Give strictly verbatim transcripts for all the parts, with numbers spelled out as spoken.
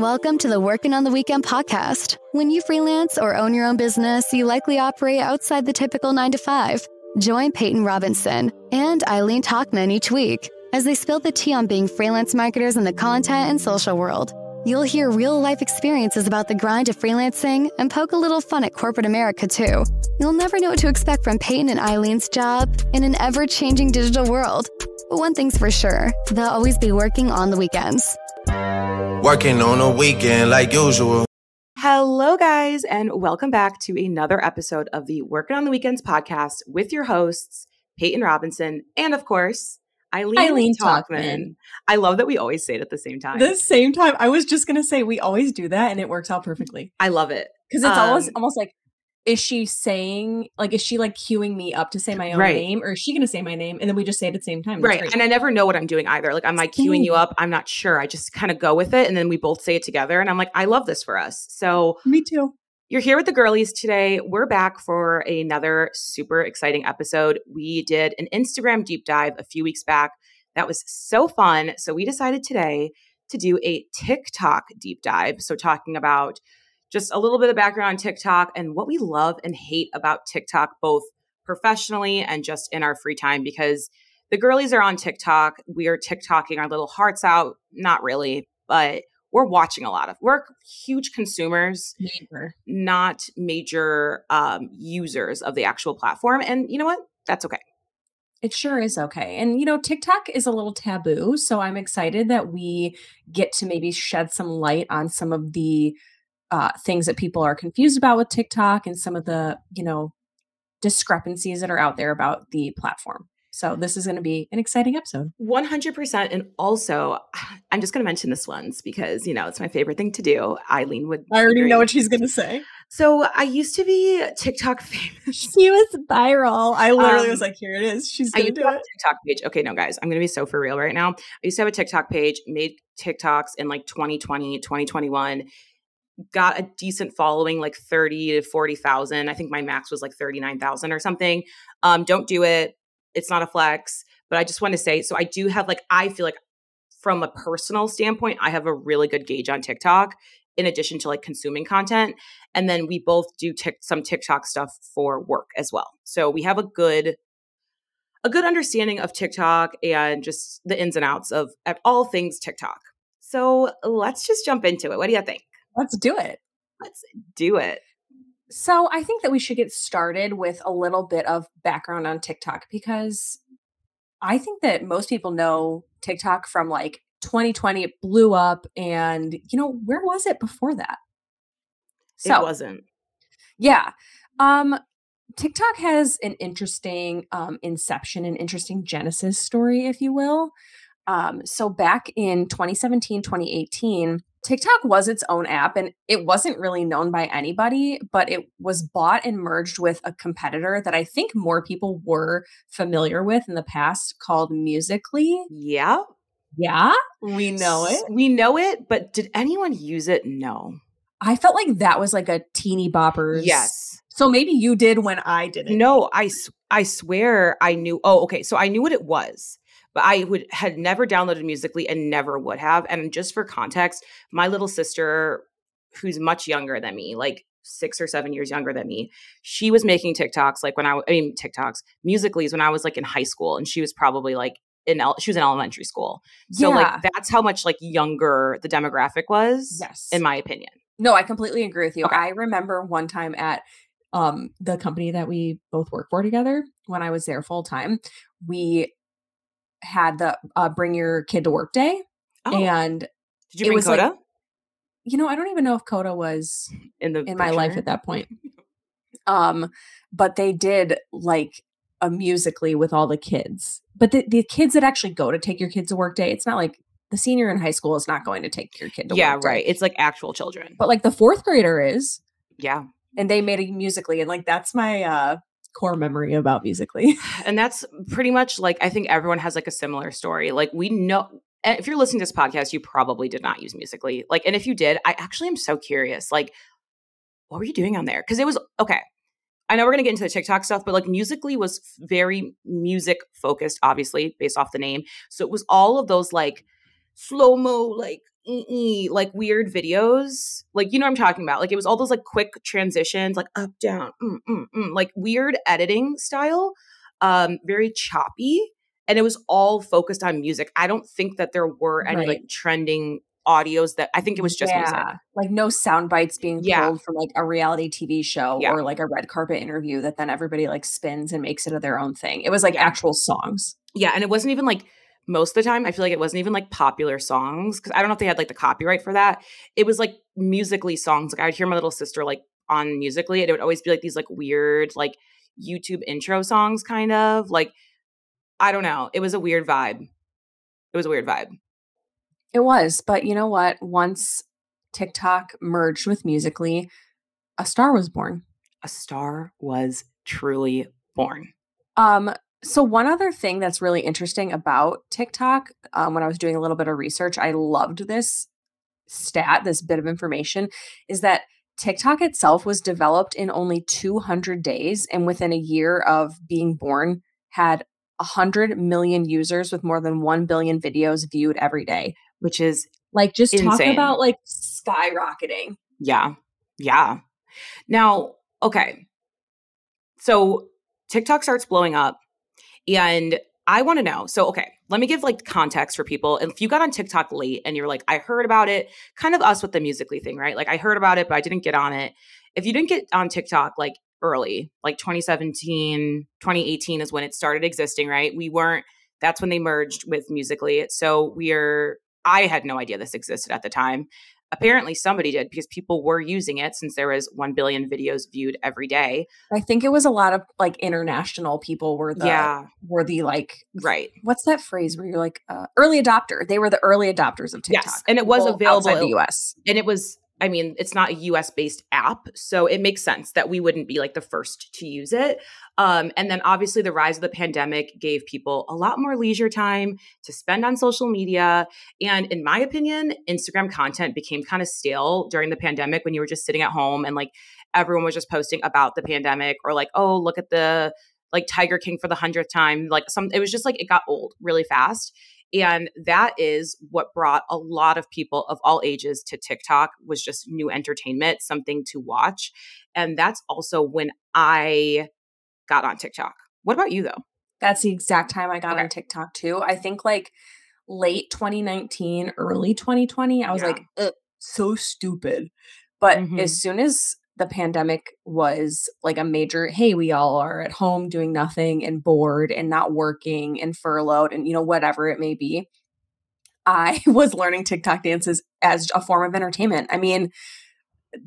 Welcome to the Working on the Weekend podcast. When you freelance or own your own business, you likely operate outside the typical nine to five. Join Peyton Robinson and Eileen Talkman each week as they spill the tea on being freelance marketers in the content and social world. You'll hear real-life experiences about the grind of freelancing and poke a little fun at corporate America, too. You'll never know what to expect from Peyton and Eileen's job in an ever-changing digital world. But one thing's for sure, they'll always be working on the weekends. Working on a weekend like usual. Hello, guys, and welcome back to another episode of the Working on the Weekends podcast with your hosts, Peyton Robinson, and, of course, Eileen, Eileen Talkman. Talkman. I love that we always say it at the same time. The same time. I was just going to say we always do that and it works out perfectly. I love it. Because it's um, almost, almost like, is she saying, like, is she like cueing me up to say my own right. name, or is she going to say my name? And then we just say it at the same time. That's right. Great. And I never know what I'm doing either. Like, I'm like cueing you up. I'm not sure. I just kind of go with it. And then we both say it together. And I'm like, I love this for us. So me too. You're here with the girlies today. We're back for another super exciting episode. We did an Instagram deep dive a few weeks back. That was so fun. So we decided today to do a TikTok deep dive. So talking about just a little bit of background on TikTok and what we love and hate about TikTok, both professionally and just in our free time, because the girlies are on TikTok. We are TikToking our little hearts out. Not really, but we're watching a lot of work, huge consumers, major. not major um, users of the actual platform. And you know what? That's okay. It sure is okay. And, you know, TikTok is a little taboo. So I'm excited that we get to maybe shed some light on some of the uh, things that people are confused about with TikTok and some of the, you know, discrepancies that are out there about the platform. So this is going to be an exciting episode. one hundred percent. And also, I'm just going to mention this once because, you know, it's my favorite thing to do. Eileen would. I already know what she's going to say. So I used to be TikTok famous. She was viral. I literally um, was like, here it is. She's going to do it. I used to have a TikTok page. Okay, no, guys, I'm going to be so for real right now. I used to have a TikTok page, made TikToks in like twenty twenty, twenty twenty-one. Got a decent following, like thirty to forty thousand. I think my max was like thirty-nine thousand or something. Um, don't do it. It's not a flex, but I just want to say, so I do have like, I feel like from a personal standpoint, I have a really good gauge on TikTok in addition to like consuming content. And then we both do tick, some TikTok stuff for work as well. So we have a good, a good understanding of TikTok and just the ins and outs of at all things TikTok. So let's just jump into it. What do you think? Let's do it. Let's do it. So I think that we should get started with a little bit of background on TikTok, because I think that most people know TikTok from like twenty twenty, it blew up. And, you know, where was it before that? So, it wasn't. Yeah. Um, TikTok has an interesting um, inception, an interesting genesis story, if you will. Um, so back in twenty seventeen, twenty eighteen, TikTok was its own app, and it wasn't really known by anybody, but it was bought and merged with a competitor that I think more people were familiar with in the past called Musical.ly. Yeah. Yeah. We know it. We know it, but did anyone use it? No. I felt like that was like a teeny boppers. Yes. So maybe you did when I didn't. No, I, I swear I knew. Oh, okay. So I knew what it was. But I would had never downloaded Musical.ly and never would have. And just for context, my little sister, who's much younger than me, like six or seven years younger than me, she was making TikToks like when I, I mean, TikToks, Musical.ly is when I was like in high school, and she was probably like in, el- she was in elementary school. So yeah. like that's how much like younger the demographic was, yes. in my opinion. No, I completely agree with you. Okay. I remember one time at um, the company that we both work for together, when I was there full time, we had the uh, bring your kid to work day. Oh. And did you bring it was Coda? Like, you know, I don't even know if Coda was in the in picture. my life at that point. Um, but they did like a Musical.ly with all the kids, but the, the kids that actually go to take your kids to work day. It's not like the senior in high school is not going to take your kid to yeah, work. Yeah, right. Day. It's like actual children, but like the fourth grader is. Yeah, and they made a Musical.ly, and like that's my. uh core memory about Musical.ly. And that's pretty much like, I think everyone has like a similar story. Like we know, if you're listening to this podcast, you probably did not use Musical.ly. Like, and if you did, I actually am so curious, like, what were you doing on there? Cause it was, okay. I know we're going to get into the TikTok stuff, but like Musical.ly was very music focused, obviously based off the name. So it was all of those like slow-mo, like, like weird videos. Like, you know what I'm talking about? Like, it was all those like quick transitions, like up, down, mm, mm, mm, like weird editing style, um, very choppy. And it was all focused on music. I don't think that there were any right. like trending audios that I think it was just yeah. music. Like no sound bites being pulled yeah. from like a reality T V show yeah. or like a red carpet interview that then everybody like spins and makes it of their own thing. It was like yeah. actual songs. Yeah. And it wasn't even like, most of the time, I feel like it wasn't even like popular songs because I don't know if they had like the copyright for that. It was like Musical.ly songs. Like I would hear my little sister like on Musical.ly and it would always be like these like weird like YouTube intro songs kind of like, I don't know. It was a weird vibe. It was a weird vibe. It was. But you know what? Once TikTok merged with Musical.ly, a star was born. A star was truly born. Um. So one other thing that's really interesting about TikTok, um, when I was doing a little bit of research, I loved this stat, this bit of information, is that TikTok itself was developed in only two hundred days and within a year of being born had one hundred million users with more than one billion videos viewed every day, which is like just insane. Talk about like skyrocketing. Yeah. Yeah. Now, okay. So TikTok starts blowing up. And I want to know. So, okay, let me give like context for people. And if you got on TikTok late and you're like, I heard about it, kind of us with the Musical.ly thing, right? Like I heard about it, but I didn't get on it. If you didn't get on TikTok like early, like twenty seventeen, twenty eighteen is when it started existing, right? We weren't, that's when they merged with Musical.ly. So we're, I had no idea this existed at the time. Apparently somebody did because people were using it since there was one billion videos viewed every day. I think it was a lot of like international people were the, yeah. were the like, right. What's that phrase where you're like uh, early adopter? They were the early adopters of TikTok. Yes, and it was available in the U S. And it was, I mean, it's not a U S based app. So it makes sense that we wouldn't be like the first to use it. Um, and then obviously the rise of the pandemic gave people a lot more leisure time to spend on social media. And in my opinion, Instagram content became kind of stale during the pandemic when you were just sitting at home and like everyone was just posting about the pandemic or like, oh, look at the like Tiger King for the hundredth time. Like some, it was just like, it got old really fast. And that is what brought a lot of people of all ages to TikTok was just new entertainment, something to watch. And that's also when I got on TikTok. What about you though? That's the exact time I got okay. on TikTok too. I think like late twenty nineteen, early twenty twenty, I was yeah. like, ugh, so stupid. But mm-hmm. as soon as the pandemic was like a major, hey, we all are at home doing nothing and bored and not working and furloughed and, you know, whatever it may be. I was learning TikTok dances as a form of entertainment. I mean,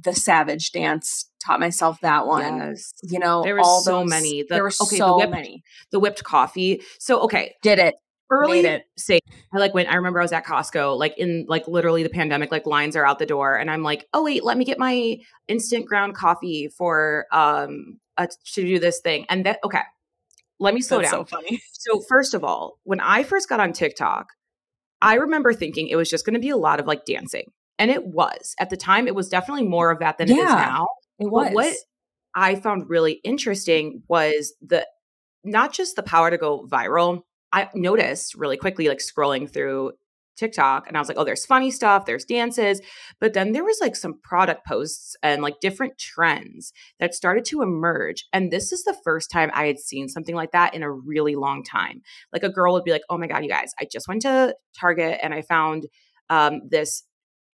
the Savage Dance, taught myself that one. Yes. You know, there were so those, many. The, there were okay, so the whipped, many. The whipped coffee. So, okay. Did it. Early it. Say, I like when I remember I was at Costco, like in like literally the pandemic, like lines are out the door. And I'm like, oh wait, let me get my instant ground coffee for, um, a, to do this thing. And that, okay, let me slow That's down. So funny. So first of all, when I first got on TikTok, I remember thinking it was just going to be a lot of like dancing. And it was at the time, it was definitely more of that than yeah, it is now. It was. But what I found really interesting was the, not just the power to go viral. I noticed really quickly, like scrolling through TikTok and I was like, oh, there's funny stuff, there's dances. But then there was like some product posts and like different trends that started to emerge. And this is the first time I had seen something like that in a really long time. Like a girl would be like, oh my God, you guys, I just went to Target and I found um, this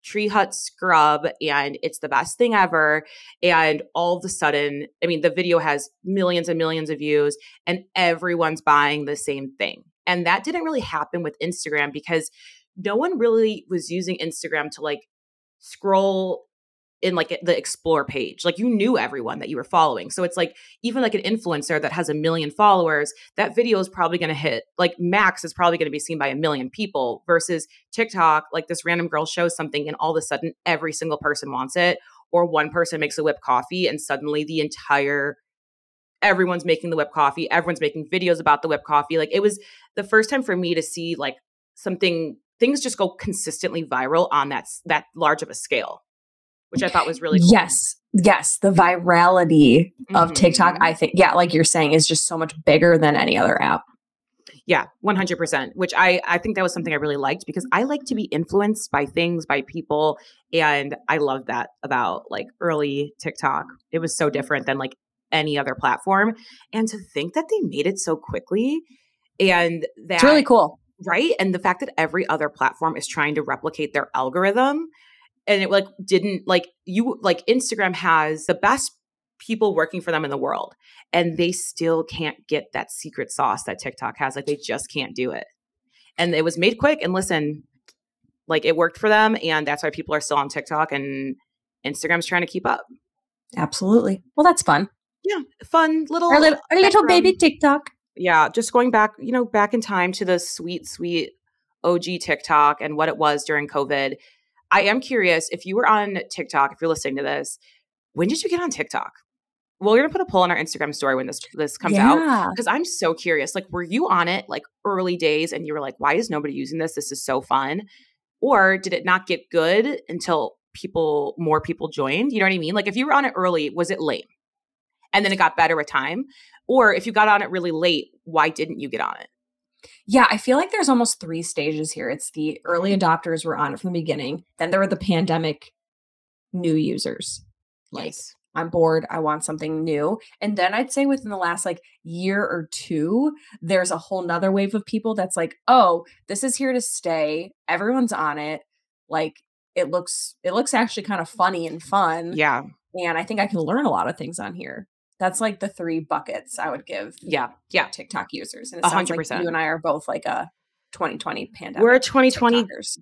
Tree Hut scrub and it's the best thing ever. And all of a sudden, I mean, the video has millions and millions of views and everyone's buying the same thing. And that didn't really happen with Instagram because no one really was using Instagram to like scroll in like the explore page. Like you knew everyone that you were following. So it's like even like an influencer that has a million followers, that video is probably going to hit like max is probably going to be seen by a million people versus TikTok. Like this random girl shows something and all of a sudden every single person wants it or one person makes a whipped coffee and suddenly the entire everyone's making the whipped coffee. Everyone's making videos about the whipped coffee. Like it was the first time for me to see like something, things just go consistently viral on that, that large of a scale, which I thought was really cool. Yes. Yes. The virality mm-hmm. of TikTok, I think. Yeah. Like you're saying is just so much bigger than any other app. Yeah, one hundred percent, which I, I think that was something I really liked because I like to be influenced by things, by people. And I loved that about like early TikTok. It was so different than like any other platform. And to think that they made it so quickly and that- It's really cool. Right? And the fact that every other platform is trying to replicate their algorithm and it like didn't like you, like Instagram has the best people working for them in the world. And they still can't get that secret sauce that TikTok has. Like they just can't do it. And it was made quick. And listen, like it worked for them. And that's why people are still on TikTok and Instagram's trying to keep up. Absolutely. Well, that's fun. Yeah. Fun little, our little, our little baby TikTok. Yeah. Just going back, you know, back in time to the sweet, sweet O G TikTok and what it was during COVID. I am curious if you were on TikTok, if you're listening to this, when did you get on TikTok? Well, we're going to put a poll on our Instagram story when this this comes yeah. out because I'm so curious. Like, were you on it like early days and you were like, why is nobody using this? This is so fun. Or did it not get good until people, more people joined? You know what I mean? Like if you were on it early, was it lame? And then it got better with time? Or if you got on it really late, why didn't you get on it? Yeah, I feel like there's almost three stages here. It's the early adopters were on it from the beginning. Then there were the pandemic new users. Like, yes. I'm bored. I want something new. And then I'd say within the last like year or two, there's a whole nother wave of people that's like, oh, this is here to stay. Everyone's on it. Like it looks, it looks actually kind of funny and fun. Yeah. And I think I can learn a lot of things on here. That's like the three buckets I would give. Yeah. Yeah. TikTok users. And it sounds like you and I are both like a twenty twenty pandemic. We're a twenty twenty TikTokers.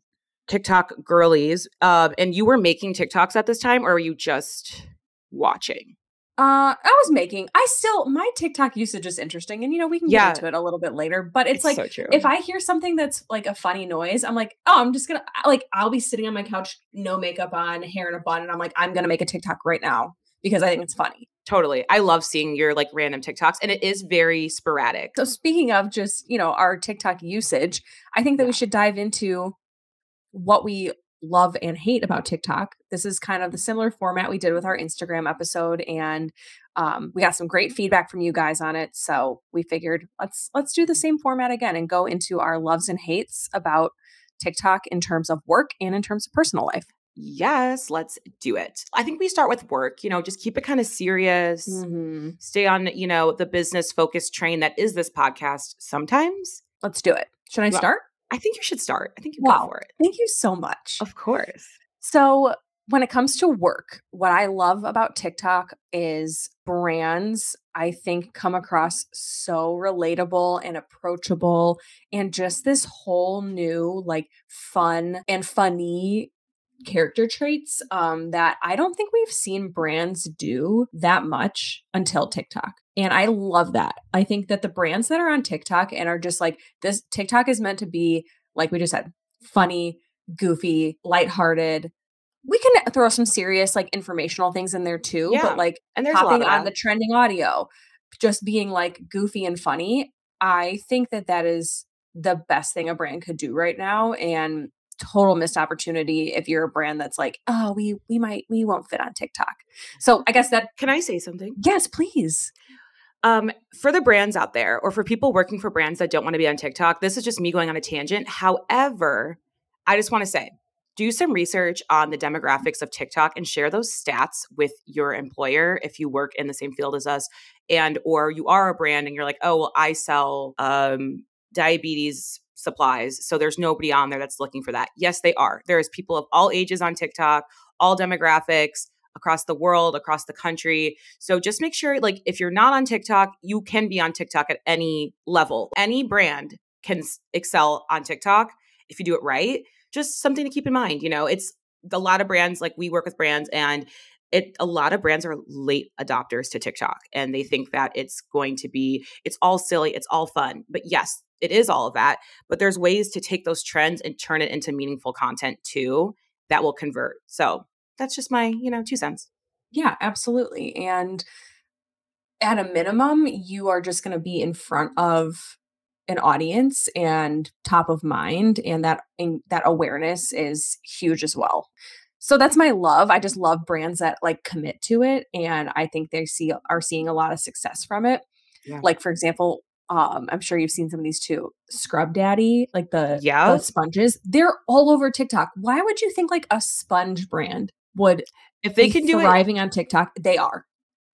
TikTok girlies. Uh, and you were making TikToks at this time or were you just watching? Uh, I was making, I still, my TikTok usage is interesting and, you know, we can yeah. get into it a little bit later, but it's, it's like, so if I hear something that's like a funny noise, I'm like, oh, I'm just going to like, I'll be sitting on my couch, no makeup on, hair in a bun. And I'm like, I'm going to make a TikTok right now because I think it's funny. Totally. I love seeing your like random TikToks and it is very sporadic. So speaking of just, you know, our TikTok usage, I think that yeah. we should dive into what we love and hate about TikTok. This is kind of the similar format we did with our Instagram episode. And um, we got some great feedback from you guys on it. So we figured let's let's do the same format again and go into our loves and hates about TikTok in terms of work and in terms of personal life. Yes, let's do it. I think we start with work, you know, just keep it kind of serious. Mm-hmm. Stay on, you know, the business focused train that is this podcast sometimes. Let's do it. Should I well, start? I think you should start. I think you wow. go for it. Thank you so much. Of course. So when it comes to work, what I love about TikTok is brands, I think, come across so relatable and approachable and just this whole new like fun and funny character traits um, that I don't think we've seen brands do that much until TikTok. And I love that. I think that the brands that are on TikTok and are just like this, TikTok is meant to be, like we just said, funny, goofy, lighthearted. We can throw some serious like informational things in there too, yeah. but like and there's hopping a lot on the trending audio, just being like goofy and funny. I think that that is the best thing a brand could do right now. And total missed opportunity if you're a brand that's like, oh, we we might we won't fit on TikTok. So I guess that can I say something? Yes, please. Um, for the brands out there, or for people working for brands that don't want to be on TikTok, this is just me going on a tangent. However, I just want to say, do some research on the demographics of TikTok and share those stats with your employer if you work in the same field as us, and or you are a brand and you're like, oh, well, I sell um, diabetes supplies. So there's nobody on there that's looking for that. Yes, they are. There is people of all ages on TikTok, all demographics across the world, across the country. So just make sure, like, if you're not on TikTok, you can be on TikTok at any level. Any brand can excel on TikTok if you do it right. Just something to keep in mind. You know, it's a lot of brands, like we work with brands and It, a lot of brands are late adopters to TikTok and they think that it's going to be, it's all silly, it's all fun. But yes, it is all of that. But there's ways to take those trends and turn it into meaningful content too that will convert. So that's just my, you know, two cents. Yeah, absolutely. And at a minimum, you are just going to be in front of an audience and top of mind. And that, and that awareness is huge as well. So that's my love. I just love brands that like commit to it. And I think they see are seeing a lot of success from it. Yeah. Like, for example, Um, I'm sure you've seen some of these too. Scrub Daddy, like the, yeah. the sponges, they're all over TikTok. Why would you think like a sponge brand would if they be can do thriving it, on TikTok? They are.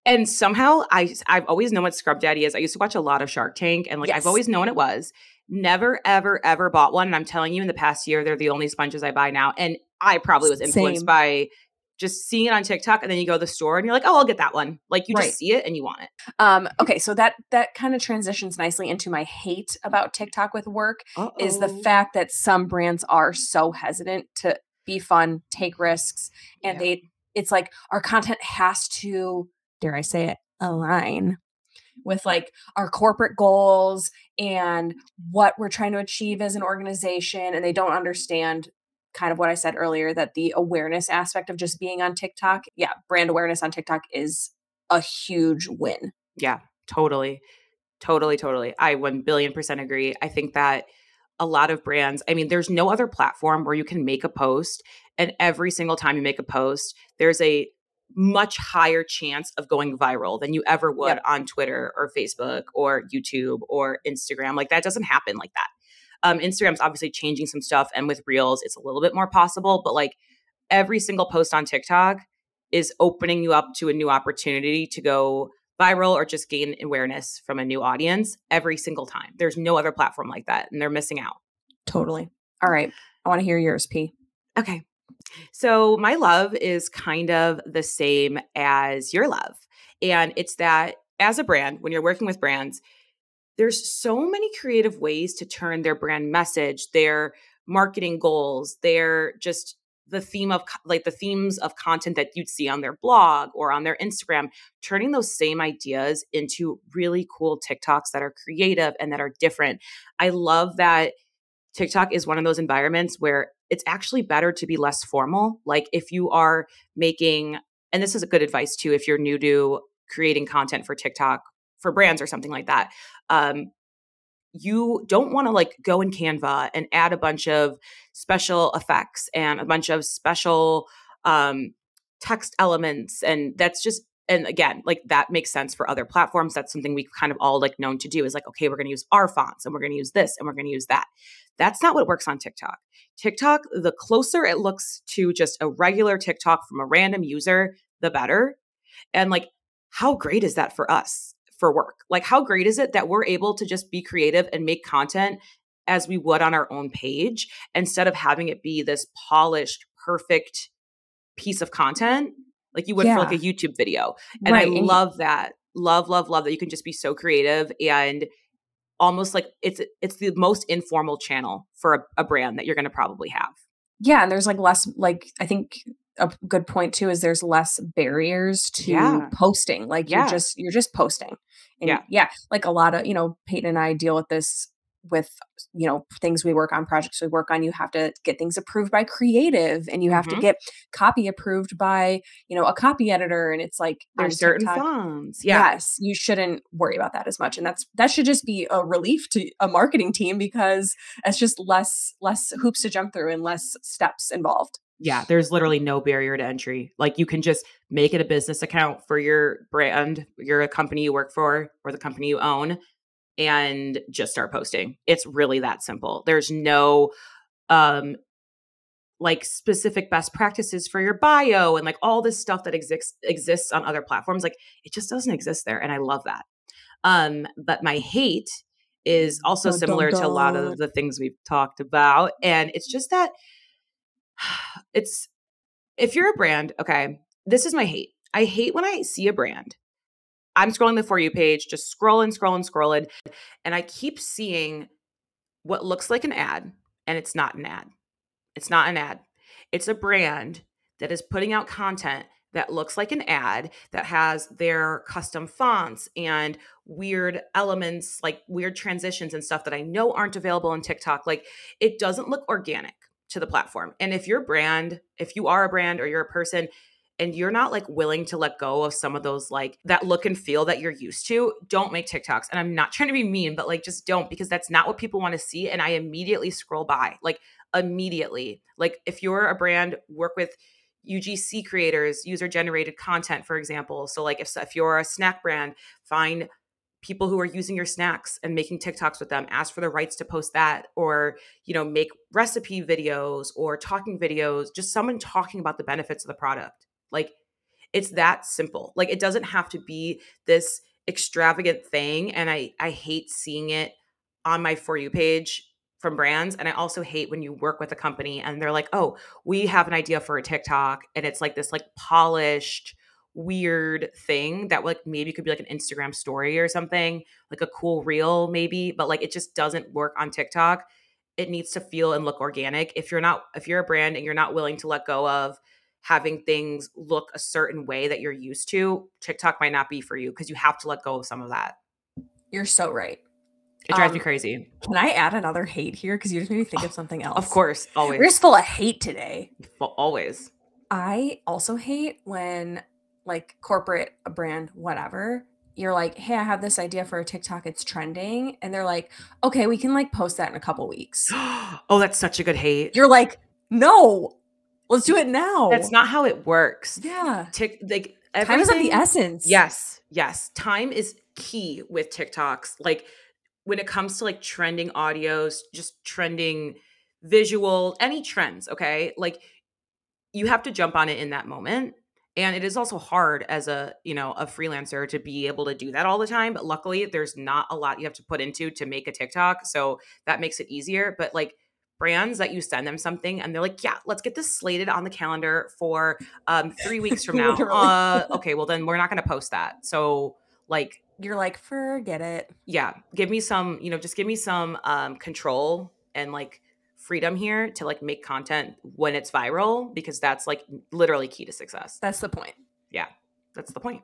And somehow I, I've always known what Scrub Daddy is. I used to watch a lot of Shark Tank and like yes. I've always known it was. Never, ever, ever bought one. And I'm telling you, in the past year, they're the only sponges I buy now. And I probably was influenced Same. by just seeing it on TikTok. And then you go to the store and you're like, oh, I'll get that one. Like you right. just see it and you want it. Um, okay. So that, that kind of transitions nicely into my hate about TikTok with work Uh-oh. is the fact that some brands are so hesitant to be fun, take risks. And yeah. they, it's like our content has to, dare I say it, align with like our corporate goals and what we're trying to achieve as an organization. And they don't understand kind of what I said earlier, that the awareness aspect of just being on TikTok. Yeah. Brand awareness on TikTok is a huge win. Yeah, totally. Totally. Totally. I one billion percent agree. I think that a lot of brands, I mean, there's no other platform where you can make a post and every single time you make a post, there's a much higher chance of going viral than you ever would yep. on Twitter or Facebook or YouTube or Instagram. Like that doesn't happen like that. Um, Instagram's obviously changing some stuff. And with Reels, it's a little bit more possible, but like every single post on TikTok is opening you up to a new opportunity to go viral or just gain awareness from a new audience every single time. There's no other platform like that and they're missing out. Totally. All right. I want to hear yours, P. Okay. So my love is kind of the same as your love. And it's that as a brand, when you're working with brands, there's so many creative ways to turn their brand message, their marketing goals, their just the theme of like the themes of content that you'd see on their blog or on their Instagram, turning those same ideas into really cool TikToks that are creative and that are different. I love that TikTok is one of those environments where it's actually better to be less formal. Like if you are making, and this is a good advice too, if you're new to creating content for TikTok, for brands or something like that, um, you don't want to like go in Canva and add a bunch of special effects and a bunch of special um, text elements. And that's just, and again, like that makes sense for other platforms. That's something we've kind of all like known to do is like, okay, we're going to use our fonts and we're going to use this and we're going to use that. That's not what works on TikTok. TikTok, the closer it looks to just a regular TikTok from a random user, the better. And like, how great is that for us for work? Like, how great is it that we're able to just be creative and make content as we would on our own page instead of having it be this polished, perfect piece of content like you would yeah. for like a YouTube video. And right. I love that. Love, love, love that you can just be so creative and almost like it's it's the most informal channel for a, a brand that you're going to probably have. Yeah. And there's like less, like I think a good point too is there's less barriers to yeah. posting. Like yeah. you're just, you're just posting. And yeah. yeah. Like a lot of, you know, Peyton and I deal with this with, you know, things we work on, projects we work on. You have to get things approved by creative and you have mm-hmm. to get copy approved by, you know, a copy editor. And it's like there's certain fonts. Yeah. Yes. You shouldn't worry about that as much. And that's, that should just be a relief to a marketing team because it's just less, less hoops to jump through and less steps involved. Yeah. There's literally no barrier to entry. Like you can just make it a business account for your brand, your company you work for, or the company you own, and just start posting. It's really that simple. There's no um, like specific best practices for your bio and like all this stuff that exists exists on other platforms. Like it just doesn't exist there. And I love that. Um, but my hate is also dun, similar dun, dun. to a lot of the things we've talked about. And it's just that it's, if you're a brand, okay, this is my hate. I hate when I see a brand. I'm scrolling the For You page, just scrolling, scrolling, scrolling. And I keep seeing what looks like an ad, and it's not an ad. It's not an ad. It's a brand that is putting out content that looks like an ad, that has their custom fonts and weird elements, like weird transitions and stuff that I know aren't available on TikTok. Like it doesn't look organic to the platform. And if your brand, if you are a brand or you're a person, and you're not like willing to let go of some of those, like that look and feel that you're used to, don't make TikToks. And I'm not trying to be mean, but like, just don't, because that's not what people want to see. And I immediately scroll by, like immediately, like if you're a brand, work with U G C creators, user generated content, for example. So like if, if you're a snack brand, find people who are using your snacks and making TikToks with them, ask for the rights to post that, or, you know, make recipe videos or talking videos, just someone talking about the benefits of the product. Like, it's that simple. Like, it doesn't have to be this extravagant thing. And I, I hate seeing it on my For You page from brands. And I also hate when you work with a company and they're like, oh, we have an idea for a TikTok. And it's like this like polished, weird thing that like maybe could be like an Instagram story or something, like a cool reel maybe, but like it just doesn't work on TikTok. It needs to feel and look organic. If you're not, if you're a brand and you're not willing to let go of having things look a certain way that you're used to, TikTok might not be for you, because you have to let go of some of that. You're so right. It drives um, me crazy. Can I add another hate here? Because you just made me think oh, of something else. Of course, always. We're just full of hate today. Well, always. I also hate when, like, corporate, a brand, whatever, you're like, hey, I have this idea for a TikTok, it's trending, and they're like, okay, we can like post that in a couple weeks. Oh, that's such a good hate. You're like, no, let's do it now. That's not how it works. Yeah. Tick, like, time is of the essence. Yes, yes. Time is key with TikToks. Like, when it comes to like trending audios, just trending visual, any trends, okay? Like, you have to jump on it in that moment. And it is also hard as a, you know, a freelancer to be able to do that all the time. But luckily, there's not a lot you have to put into to make a TikTok. So that makes it easier. But like brands that you send them something and they're like, yeah, let's get this slated on the calendar for um, three weeks from now. Uh, okay, well, then we're not going to post that. So like. You're like, forget it. Yeah. Give me some, you know, just give me some um, control and like freedom here to like make content when it's viral, because that's like literally key to success. That's the point. Yeah, that's the point.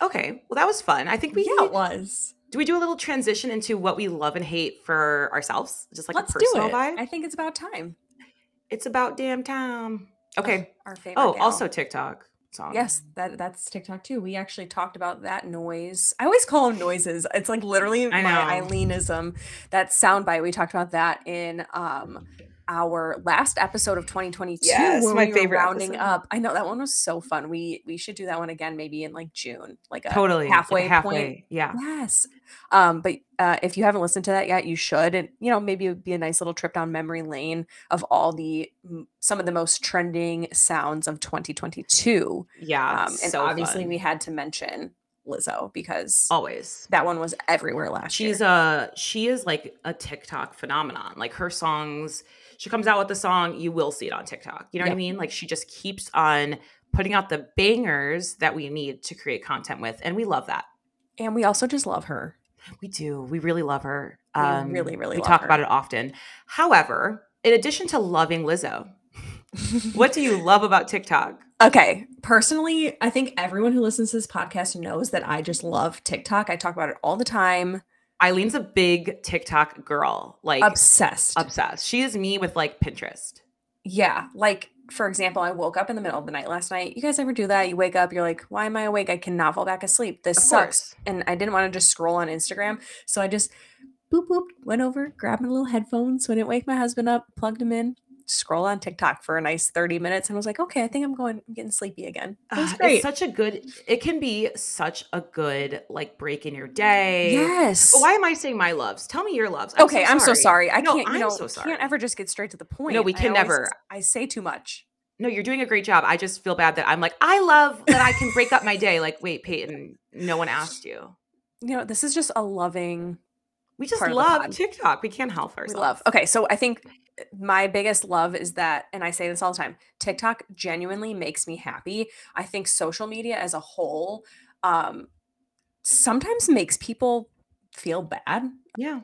Okay, well, that was fun. I think we yeah it was. Do we do a little transition into what we love and hate for ourselves? Just like Let's a personal do it. Vibe. I think it's about time. It's about damn time. Okay. Oh, our favorite. Oh, gal. Also TikTok song. Yes, that that's TikTok too. We actually talked about that noise. I always call them noises. It's like literally my Eileenism. That soundbite. We talked about that in um our last episode of twenty twenty-two. Yes, where my we favorite were rounding episode. Up. I know that one was so fun. We we should do that one again, maybe in like June, like a totally halfway, like halfway point. Yeah. Yes. Um, but uh, if you haven't listened to that yet, you should. And you know, maybe it would be a nice little trip down memory lane of all the some of the most trending sounds of twenty twenty-two. Yeah, um, and so obviously fun. We had to mention Lizzo, because always that one was everywhere last she's year. She's a she is like a TikTok phenomenon. Like her songs, she comes out with the song, you will see it on TikTok. You know yep. what I mean? Like she just keeps on putting out the bangers that we need to create content with, and we love that. And we also just love her. We do. We really love her. Um, we really, really we love talk her. About it often. However, in addition to loving Lizzo, what do you love about TikTok? Okay. Personally, I think everyone who listens to this podcast knows that I just love TikTok. I talk about it all the time. Eileen's a big TikTok girl. Like obsessed. Obsessed. She is me with like Pinterest. Yeah. Like, for example, I woke up in the middle of the night last night. You guys ever do that? You wake up, you're like, why am I awake? I cannot fall back asleep. This sucks. And I didn't want to just scroll on Instagram. So I just boop, boop, went over, grabbed my little headphones, so I didn't wake my husband up, plugged him in, scroll on TikTok for a nice thirty minutes, and was like, okay, I think I'm going, I'm getting sleepy again. It was great. Uh, it's such a good, it can be such a good like break in your day. Yes. Why am I saying my loves? Tell me your loves. I'm okay. So I'm so sorry. I no, can't, you I'm know, so sorry. Can't ever just get straight to the point. No, we can I always, never. I say too much. No, you're doing a great job. I just feel bad that I'm like, I love that I can break up my day. Like, wait, Peyton, no one asked you. You know, this is just a loving. We just love TikTok. We can't help ourselves. We love. Okay. So I think my biggest love is that, and I say this all the time, TikTok genuinely makes me happy. I think social media as a whole um, sometimes makes people feel bad. Yeah.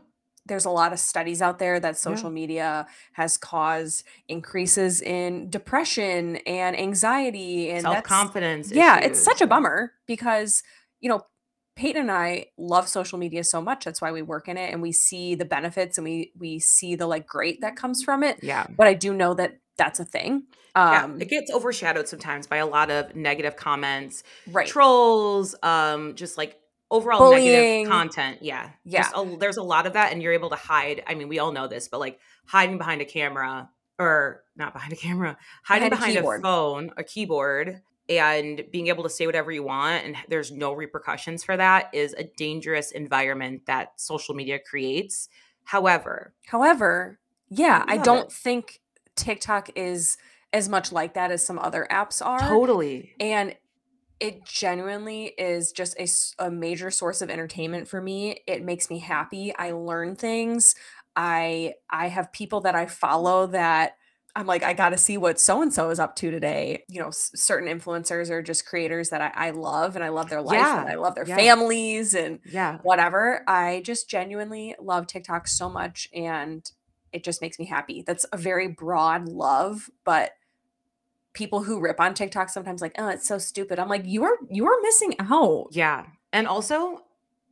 There's a lot of studies out there that social yeah. media has caused increases in depression and anxiety and self-confidence. Yeah. Issues. It's such a bummer because, you know, Peyton and I love social media so much. That's why we work in it, and we see the benefits, and we we see the like great that comes from it. Yeah. But I do know that that's a thing. Um, yeah, it gets overshadowed sometimes by a lot of negative comments, right. trolls, um, just like overall bullying. Negative content. Yeah. Yeah. There's a, there's a lot of that, and you're able to hide. I mean, we all know this, but like hiding behind a camera or not behind a camera, hiding behind, behind a, a phone, a keyboard. and being able to say whatever you want and there's no repercussions for that is a dangerous environment that social media creates. However, however, yeah, I, I don't it. think TikTok is as much like that as some other apps are. Totally. And it genuinely is just a, a major source of entertainment for me. It makes me happy. I learn things. I I have people that I follow that I'm like, I got to see what so-and-so is up to today. You know, s- certain influencers are just creators that I, I love, and I love their life, yeah. and I love their yeah. families and yeah. whatever. I just genuinely love TikTok so much, and it just makes me happy. That's a very broad love, but people who rip on TikTok sometimes like, oh, it's so stupid. I'm like, you are, you are missing out. Yeah. And also,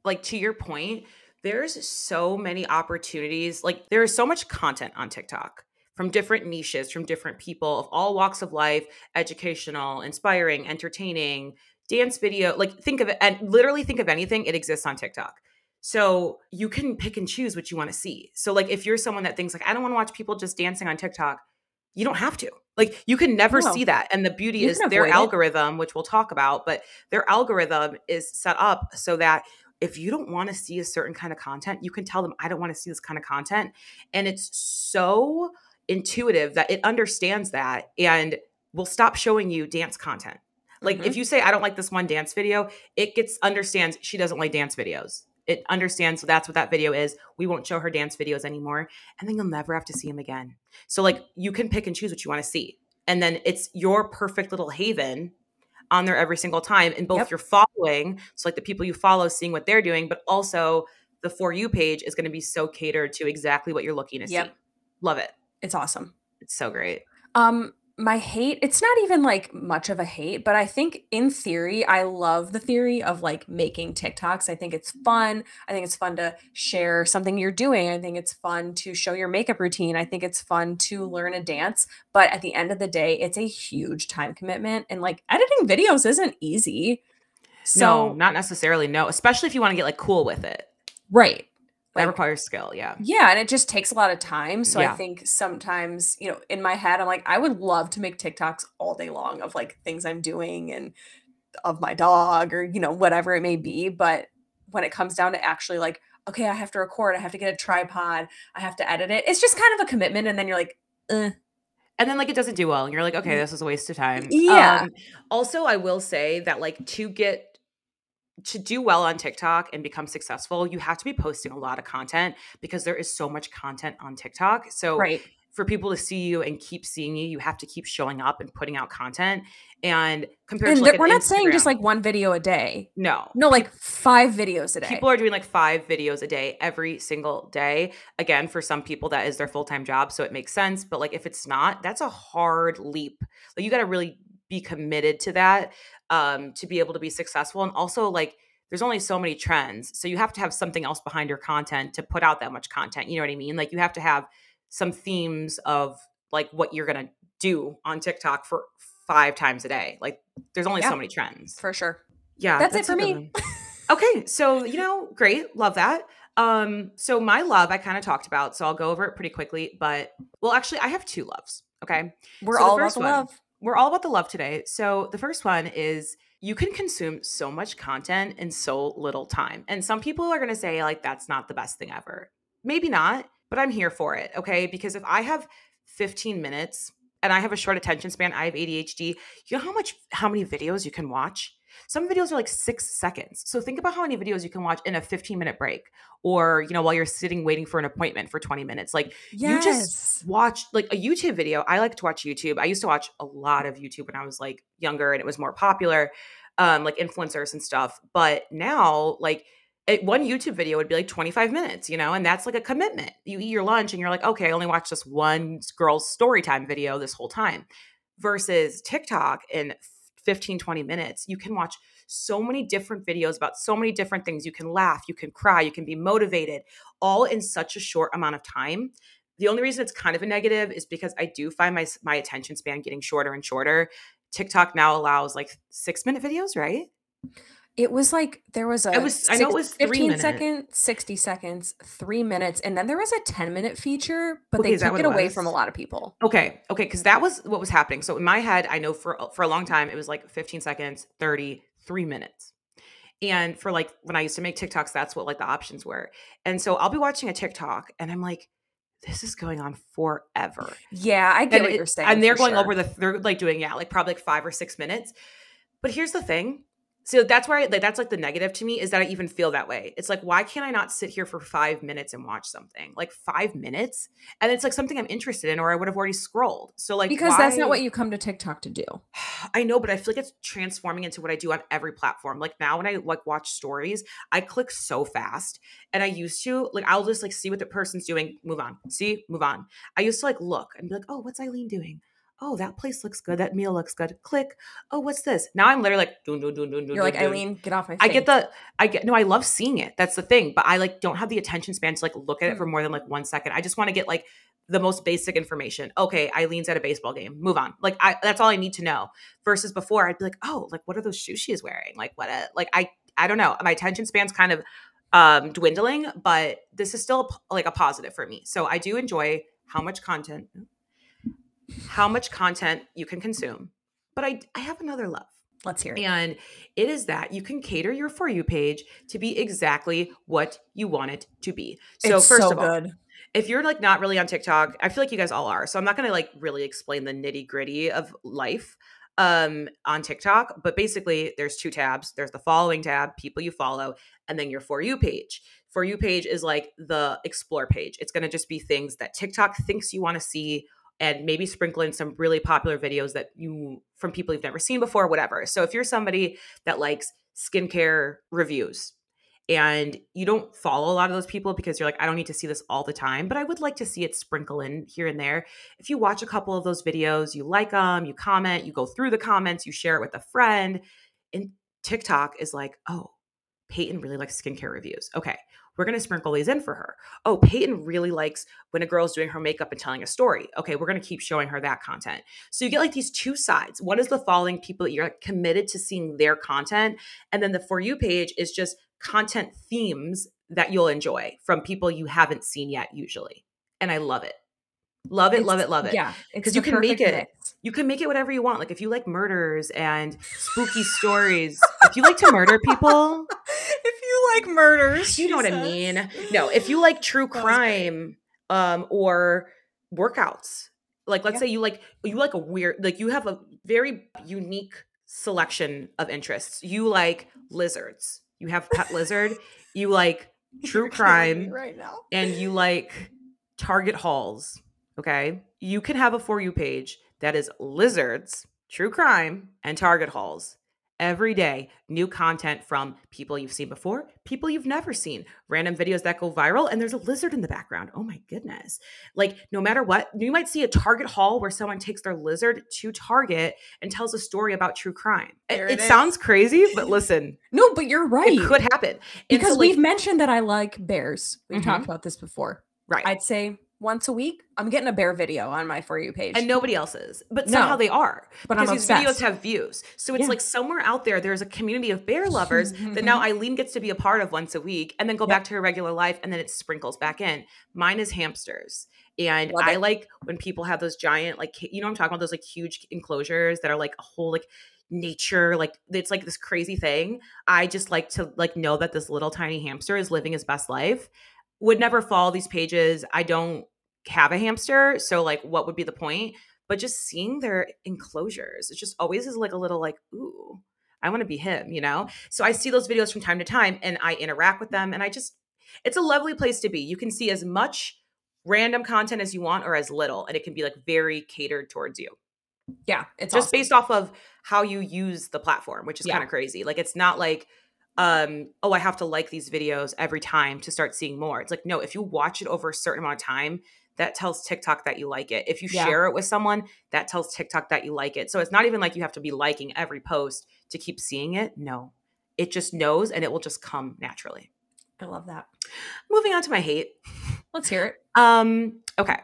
like, to your point, there's so many opportunities. Like, there is so much content on TikTok, from different niches, from different people of all walks of life, educational, inspiring, entertaining, dance video. Like, think of it, and literally think of anything, it exists on TikTok. So you can pick and choose what you want to see. So, like, if you're someone that thinks like, I don't want to watch people just dancing on TikTok, you don't have to. Like, you can never no. see that. And the beauty you is their algorithm, it. which we'll talk about, but their algorithm is set up so that if you don't want to see a certain kind of content, you can tell them, I don't want to see this kind of content. And it's so intuitive that it understands that and will stop showing you dance content. Like, mm-hmm. if you say, I don't like this one dance video, it gets understands she doesn't like dance videos. It understands that's what that video is. We won't show her dance videos anymore. And then you'll never have to see them again. So, like, you can pick and choose what you want to see. And then it's your perfect little haven on there every single time. And both yep. you're following, so like the people you follow, seeing what they're doing, but also the For You page is going to be so catered to exactly what you're looking to yep. see. Love it. It's awesome. It's so great. Um, my hate, it's not even like much of a hate, but I think in theory, I love the theory of like making TikToks. I think it's fun. I think it's fun to share something you're doing. I think it's fun to show your makeup routine. I think it's fun to learn a dance. But at the end of the day, it's a huge time commitment. And like editing videos isn't easy. So no, not necessarily. No, especially if you want to get like cool with it. Right. Like, that requires skill, yeah. Yeah, and it just takes a lot of time. So yeah. I think sometimes, you know, in my head, I'm like, I would love to make TikToks all day long of like things I'm doing and of my dog or, you know, whatever it may be. But when it comes down to actually like, okay, I have to record, I have to get a tripod, I have to edit it. It's just kind of a commitment. And then you're like, eh. And then like it doesn't do well. And you're like, okay, this is a waste of time. Yeah. Um, also, I will say that like to get, to do well on TikTok and become successful, you have to be posting a lot of content because there is so much content on TikTok. So right. for people to see you and keep seeing you, you have to keep showing up and putting out content. And compared and to like th- we're not Instagram, saying just like one video a day. No. No, like five videos a day. People are doing like five videos a day every single day. Again, for some people that is their full-time job, so it makes sense. But like if it's not, that's a hard leap. Like you got to really be committed to that um, to be able to be successful. And also like, there's only so many trends. So you have to have something else behind your content to put out that much content. You know what I mean? Like you have to have some themes of like what you're going to do on TikTok for five times a day. Like there's only yeah, so many trends. For sure. Yeah. That's, that's it for me. Okay. So, you know, great. Love that. Um, so my love, I kind of talked about, so I'll go over it pretty quickly, but well, actually I have two loves. Okay. We're so all about the one, love. We're all about the love today. So the first one is you can consume so much content in so little time. And some people are going to say like, that's not the best thing ever. Maybe not, but I'm here for it. Okay. Because if I have fifteen minutes and I have a short attention span, I have A D H D, you know how much, how many videos you can watch? Some videos are like six seconds. So think about how many videos you can watch in a fifteen minute break or, you know, while you're sitting waiting for an appointment for twenty minutes. Like yes. you just watch like a YouTube video. I like to watch YouTube. I used to watch a lot of YouTube when I was like younger and it was more popular, um, like influencers and stuff. But now like it, one YouTube video would be like twenty-five minutes, you know, and that's like a commitment. You eat your lunch and you're like, okay, I only watched this one girl's story time video this whole time versus TikTok and fifteen, twenty minutes, you can watch so many different videos about so many different things. You can laugh, you can cry, you can be motivated, all in such a short amount of time. The only reason it's kind of a negative is because I do find my my attention span getting shorter and shorter. TikTok now allows like six minute videos, right? It was like there was a I, was, six, I know it was fifteen seconds, sixty seconds, three minutes, and then there was a ten minute feature, but okay, they took it away was? from a lot of people. Okay, okay, because that was what was happening. So in my head, I know for for a long time, it was like fifteen seconds, thirty, three minutes. And for like when I used to make TikToks, that's what like the options were. And so I'll be watching a TikTok and I'm like, this is going on forever. Yeah, I get and what it, you're saying. And they're going sure. over the, they're like doing, yeah, like probably like five or six minutes. But here's the thing. So that's where I, like, that's like the negative to me is that I even feel that way. It's like, why can't I not sit here for five minutes and watch something? Like five minutes? And it's like something I'm interested in or I would have already scrolled. So like Because why? That's not what you come to TikTok to do. I know, but I feel like it's transforming into what I do on every platform. Like now when I like watch stories, I click so fast. And I used to, like, I'll just like see what the person's doing, move on, see, move on. I used to like look and be like, oh, what's Eileen doing? Oh, that place looks good. That meal looks good. Click. Oh, what's this? Now I'm literally like, dun, dun, dun, dun, you're dun, like, dun. Eileen, get off my face. I get the, I get, no, I love seeing it. That's the thing. But I like don't have the attention span to like look at it for more than like one second. I just want to get like the most basic information. Okay, Eileen's at a baseball game. Move on. Like I, that's all I need to know. Versus before I'd be like, oh, like what are those shoes she is wearing? Like what? A, like I, I don't know. My attention span's kind of um, dwindling, but this is still like a positive for me. So I do enjoy how much content. how much content you can consume. But I, I have another love. Let's hear it. And it is that you can cater your For You page to be exactly what you want it to be. So it's first so of all, good. If you're like not really on TikTok, I feel like you guys all are. So I'm not going to like really explain the nitty gritty of life um, on TikTok, but basically there's two tabs. There's the following tab, people you follow, and then your For You page. For You page is like the explore page. It's going to just be things that TikTok thinks you want to see, and maybe sprinkle in some really popular videos that you from people you've never seen before, whatever. So if you're somebody that likes skincare reviews and you don't follow a lot of those people because you're like, I don't need to see this all the time, but I would like to see it sprinkle in here and there. If you watch a couple of those videos, you like them, you comment, you go through the comments, you share it with a friend. And TikTok is like, oh, Peyton really likes skincare reviews. Okay, we're going to sprinkle these in for her. Oh, Peyton really likes when a girl's doing her makeup and telling a story. Okay, we're going to keep showing her that content. So you get like these two sides. One is the following people that you're like committed to seeing their content. And then the For You page is just content themes that you'll enjoy from people you haven't seen yet usually. And I love it. Love it, it's, love it, love it. Yeah. Because you can make it, mix. you can make it whatever you want. Like if you like murders and spooky stories, if you like to murder people. If you like murders. You know says. what I mean? No, if you like true crime um, or workouts, like let's yeah. say you like, you like a weird, like you have a very unique selection of interests. You like lizards. You have pet lizard. You like true crime right now. And you like Target hauls. Okay, you can have a For You page that is lizards, true crime, and Target hauls. Every day, new content from people you've seen before, people you've never seen, random videos that go viral, and there's a lizard in the background. Oh my goodness. Like no matter what, you might see a Target haul where someone takes their lizard to Target and tells a story about true crime. There it it sounds crazy, but listen. No, but you're right. It could happen. Because so, like, we've mentioned that I like bears. We've mm-hmm. talked about this before. Right. I'd say once a week, I'm getting a bear video on my For You page. And nobody else is. But somehow no, they are. But because I'm these videos have views. So it's yeah. like somewhere out there, there's a community of bear lovers that now Eileen gets to be a part of once a week and then go yep. back to her regular life and then it sprinkles back in. Mine is hamsters. And Love I it. like when people have those giant, like, you know what I'm talking about? Those like huge enclosures that are like a whole like nature, like it's like this crazy thing. I just like to like know that this little tiny hamster is living his best life. Would never follow these pages. I don't have a hamster. So like, what would be the point? But just seeing their enclosures, it just always is like a little like, ooh, I want to be him, you know? So I see those videos from time to time and I interact with them. And I just, it's a lovely place to be. You can see as much random content as you want or as little. And it can be like very catered towards you. Yeah. It's just awesome. Based off of how you use the platform, which is yeah. kind of crazy. Like, it's not like, Um, oh, I have to like these videos every time to start seeing more. It's like, no, if you watch it over a certain amount of time, that tells TikTok that you like it. If you yeah. share it with someone, that tells TikTok that you like it. So it's not even like you have to be liking every post to keep seeing it. No, it just knows and it will just come naturally. I love that. Moving on to my hate. Let's hear it. Um, okay.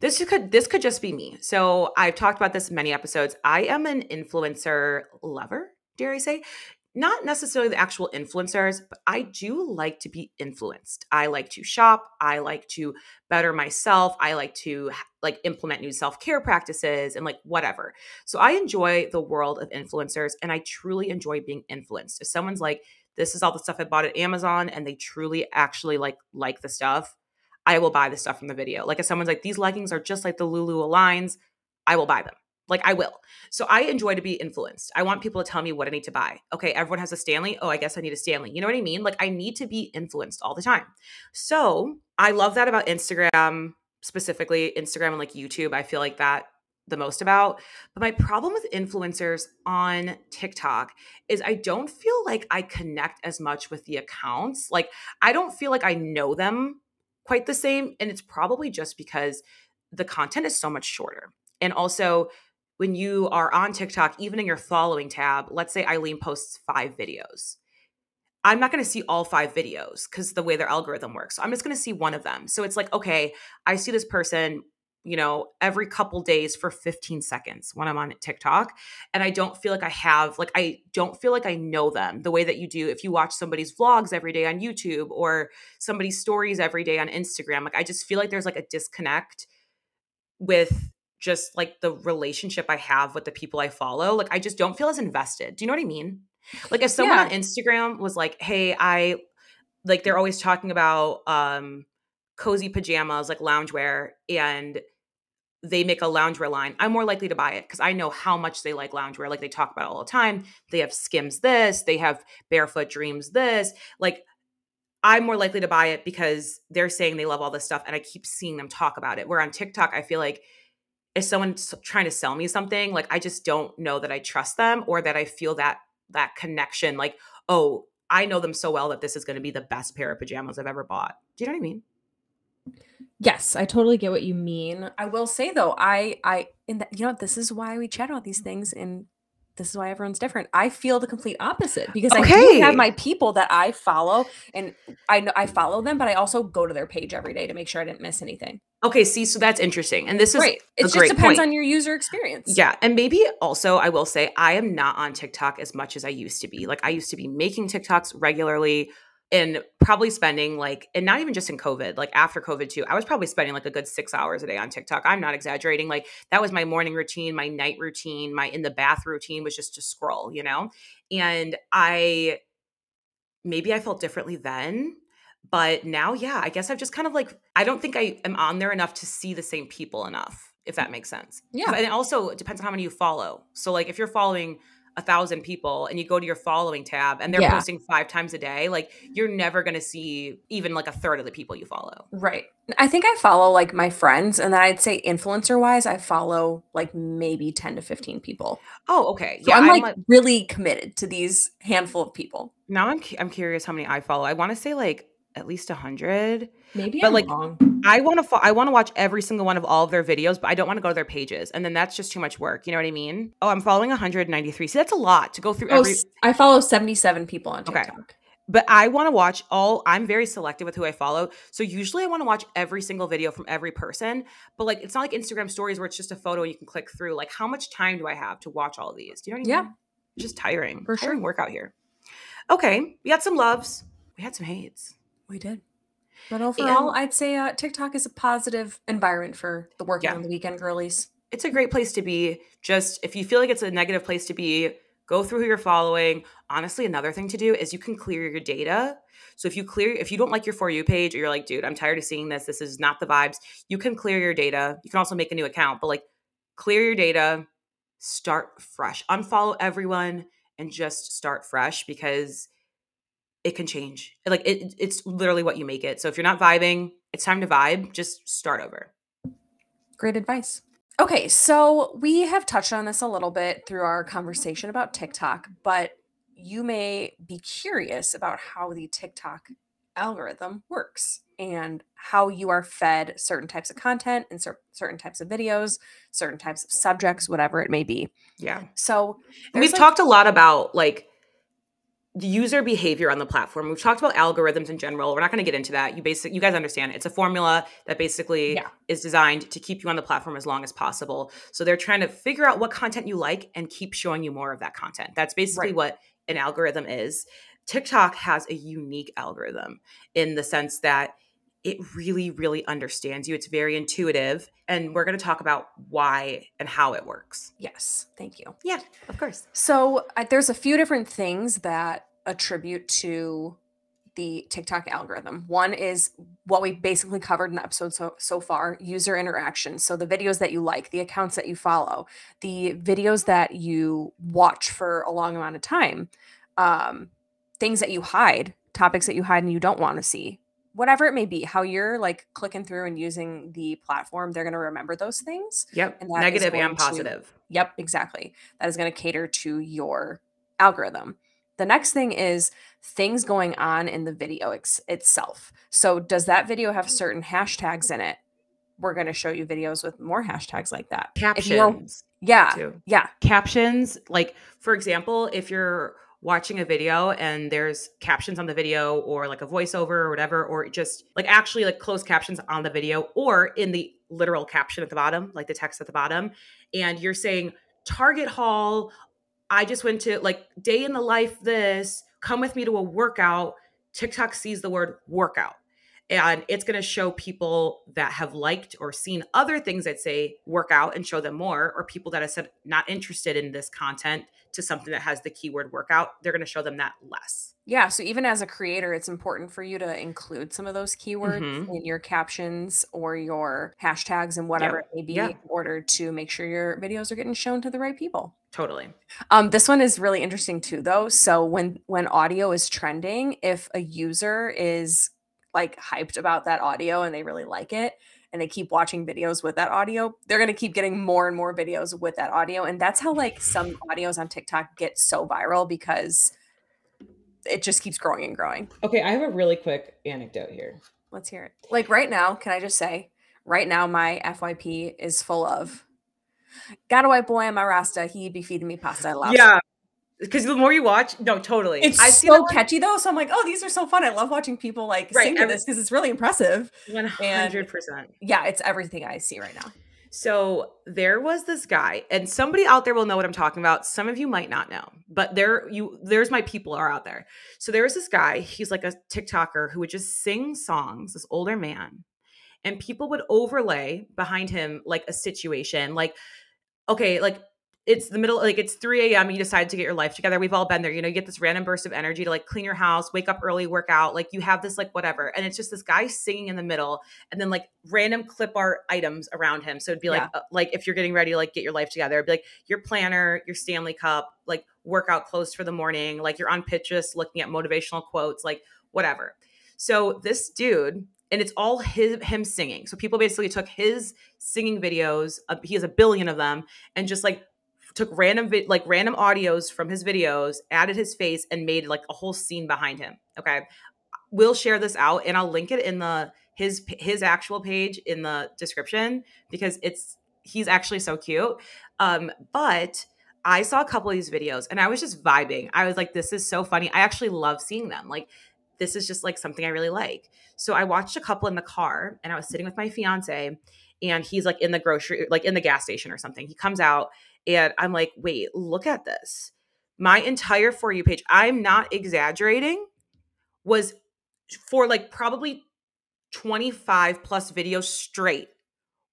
This could, this could just be me. So I've talked about this in many episodes. I am an influencer lover, dare I say. not necessarily the actual influencers, but I do like to be influenced. I like to shop. I like to better myself. I like to like implement new self-care practices and like whatever. So I enjoy the world of influencers, and I truly enjoy being influenced. If someone's like, this is all the stuff I bought at Amazon, and they truly actually like, like the stuff, I will buy the stuff from the video. Like if someone's like, these leggings are just like the Lululemons, I will buy them. Like I will. So I enjoy to be influenced. I want people to tell me what I need to buy. Okay, everyone has a Stanley. Oh, I guess I need a Stanley. You know what I mean? Like I need to be influenced all the time. So I love that about Instagram, specifically Instagram and like YouTube. I feel like that the most about. But my problem with influencers on TikTok is I don't feel like I connect as much with the accounts. Like I don't feel like I know them quite the same. And it's probably just because the content is so much shorter. And also, when you are on TikTok, even in your following tab, let's say Eileen posts five videos. I'm not going to see all five videos because the way their algorithm works. So I'm just going to see one of them. So it's like, okay, I see this person, you know, every couple days for fifteen seconds when I'm on TikTok. And I don't feel like I have, like, I don't feel like I know them the way that you do if you watch somebody's vlogs every day on YouTube or somebody's stories every day on Instagram. Like, I just feel like there's like a disconnect with just like the relationship I have with the people I follow. Like I just don't feel as invested. Do you know what I mean? Like if someone yeah. on Instagram was like, hey, I like, they're always talking about um, cozy pajamas, like loungewear, and they make a loungewear line, I'm more likely to buy it because I know how much they like loungewear. Like they talk about it all the time. They have Skims this, they have Barefoot Dreams this. Like I'm more likely to buy it because they're saying they love all this stuff and I keep seeing them talk about it. Where on TikTok, I feel like if someone's trying to sell me something, like I just don't know that I trust them or that I feel that that connection. Like, oh, I know them so well that this is going to be the best pair of pajamas I've ever bought. Do you know what I mean? Yes, I totally get what you mean. I will say though, I, I, in the, you know, this is why we chat about these things, and this is why everyone's different. I feel the complete opposite because okay. I do have my people that I follow, and I know I follow them, but I also go to their page every day to make sure I didn't miss anything. Okay, see, so that's interesting. And this is right. It just great depends point. On your user experience. Yeah. And maybe also I will say I am not on TikTok as much as I used to be. Like I used to be making TikToks regularly and probably spending like, and not even just in COVID, like after COVID too, I was probably spending like a good six hours a day on TikTok. I'm not exaggerating. Like that was my morning routine, my night routine, my in the bath routine was just to scroll, you know? And I, maybe I felt differently then. But now, yeah, I guess I've just kind of like, I don't think I am on there enough to see the same people enough, if that makes sense. Yeah. And it also depends on how many you follow. So like if you're following a thousand people and you go to your following tab and they're yeah. posting five times a day, like you're never going to see even like a third of the people you follow. Right. I think I follow like my friends, and then I'd say influencer wise, I follow like maybe ten to fifteen people. Oh, okay. So yeah. I'm like, I'm like really committed to these handful of people. Now I'm, cu- I'm curious how many I follow. I want to say like at least a hundred, maybe. But I'm like, wrong. I want to, fo- I want to watch every single one of all of their videos, but I don't want to go to their pages, and then that's just too much work. You know what I mean? Oh, I'm following one hundred ninety-three. See, that's a lot to go through. Every. Oh, I follow seventy-seven people on TikTok. Okay. But I want to watch all. I'm very selective with who I follow, so usually I want to watch every single video from every person. But like, it's not like Instagram stories where it's just a photo and you can click through. Like, how much time do I have to watch all of these? Do you know what I mean? Yeah, it's just tiring. For tiring sure, work out here. Okay, we had some loves, we had some hates. We did. But overall, and, I'd say uh, TikTok is a positive environment for the working yeah. on the weekend girlies. It's a great place to be. Just if you feel like it's a negative place to be, go through who you're following. Honestly, another thing to do is you can clear your data. So if you clear, if you don't like your For You page or you're like, dude, I'm tired of seeing this, this is not the vibes, you can clear your data. You can also make a new account, but like clear your data, start fresh. Unfollow everyone and just start fresh because it can change. Like it, it's literally what you make it. So if you're not vibing, it's time to vibe. Just start over. Great advice. Okay. So we have touched on this a little bit through our conversation about TikTok, but you may be curious about how the TikTok algorithm works and how you are fed certain types of content and cer- certain types of videos, certain types of subjects, whatever it may be. Yeah. So and we've like- talked a lot about like user behavior on the platform. We've talked about algorithms in general. We're not going to get into that. You basic, you guys understand. It's a formula that basically yeah. is designed to keep you on the platform as long as possible. So they're trying to figure out what content you like and keep showing you more of that content. That's basically right. what an algorithm is. TikTok has a unique algorithm in the sense that it really, really understands you. It's very intuitive. And we're going to talk about why and how it works. Yes. Thank you. Yeah, of course. So uh, there's a few different things that attribute to the TikTok algorithm. One is what we basically covered in the episode so, so far, user interaction. So the videos that you like, the accounts that you follow, the videos that you watch for a long amount of time, um, things that you hide, topics that you hide and you don't want to see. Whatever it may be, how you're like clicking through and using the platform, they're going to remember those things. Yep. And negative and positive. To, yep, exactly. That is going to cater to your algorithm. The next thing is things going on in the video ex- itself. So does that video have certain hashtags in it? We're going to show you videos with more hashtags like that. Captions. Yeah. Too. Yeah. Captions. Like, for example, if you're watching a video and there's captions on the video or like a voiceover or whatever, or just like actually like closed captions on the video or in the literal caption at the bottom, like the text at the bottom. And you're saying Target haul, I just went to like day in the life, this, come with me to a workout. TikTok sees the word workout and it's going to show people that have liked or seen other things that say workout and show them more, or people that have said not interested in this content to something that has the keyword workout, they're going to show them that less. Yeah. So even as a creator, it's important for you to include some of those keywords mm-hmm. in your captions or your hashtags and whatever yep. it may be yep. in order to make sure your videos are getting shown to the right people. Totally. Um, this one is really interesting too, though. So when, when audio is trending, if a user is like hyped about that audio and they really like it, and they keep watching videos with that audio, they're going to keep getting more and more videos with that audio. And that's how like some audios on TikTok get so viral, because it just keeps growing and growing. Okay. I have a really quick anecdote here. Let's hear it. Like right now, can I just say right now, my F Y P is full of got a white boy on my Rasta. He be feeding me pasta. I love it. Yeah. Because the more you watch, no, totally. It's I so that, catchy though. So I'm like, oh, these are so fun. I love watching people like right, sing to every, this because it's really impressive. one hundred percent. And yeah, it's everything I see right now. So there was this guy, and somebody out there will know what I'm talking about. Some of you might not know, but there you there's my people are out there. So there was this guy. He's like a TikToker who would just sing songs, this older man. And people would overlay behind him like a situation. Like, okay, like, it's the middle, like it's three a.m. You decide to get your life together. We've all been there. You know, you get this random burst of energy to like clean your house, wake up early, work out. Like you have this like whatever. And it's just this guy singing in the middle and then like random clip art items around him. So it'd be like, yeah. uh, like if you're getting ready to like get your life together, it'd be like your planner, your Stanley Cup, like workout clothes for the morning. Like you're on Pinterest looking at motivational quotes, like whatever. So this dude, and it's all his, him singing. So people basically took his singing videos. Uh, he has a billion of them and just like, took random vi- like random audios from his videos, added his face, and made like a whole scene behind him. Okay, we'll share this out, and I'll link it in the his his actual page in the description because it's he's actually so cute. Um, but I saw a couple of these videos, and I was just vibing. I was like, "This is so funny." I actually love seeing them. Like, this is just like something I really like. So I watched a couple in the car, and I was sitting with my fiance, and he's like in the grocery, like in the gas station or something. He comes out. And I'm like, wait, look at this. My entire For You page, I'm not exaggerating, was for like probably twenty-five plus videos straight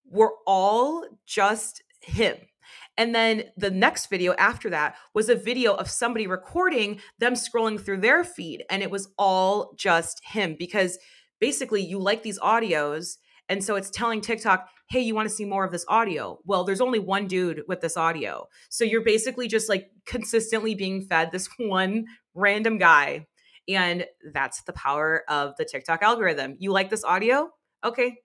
were all just him. And then the next video after that was a video of somebody recording them scrolling through their feed. And it was all just him because basically you like these audios. And so it's telling TikTok, hey, you want to see more of this audio? Well, there's only one dude with this audio. So you're basically just like consistently being fed this one random guy. And that's the power of the TikTok algorithm. You like this audio? Okay.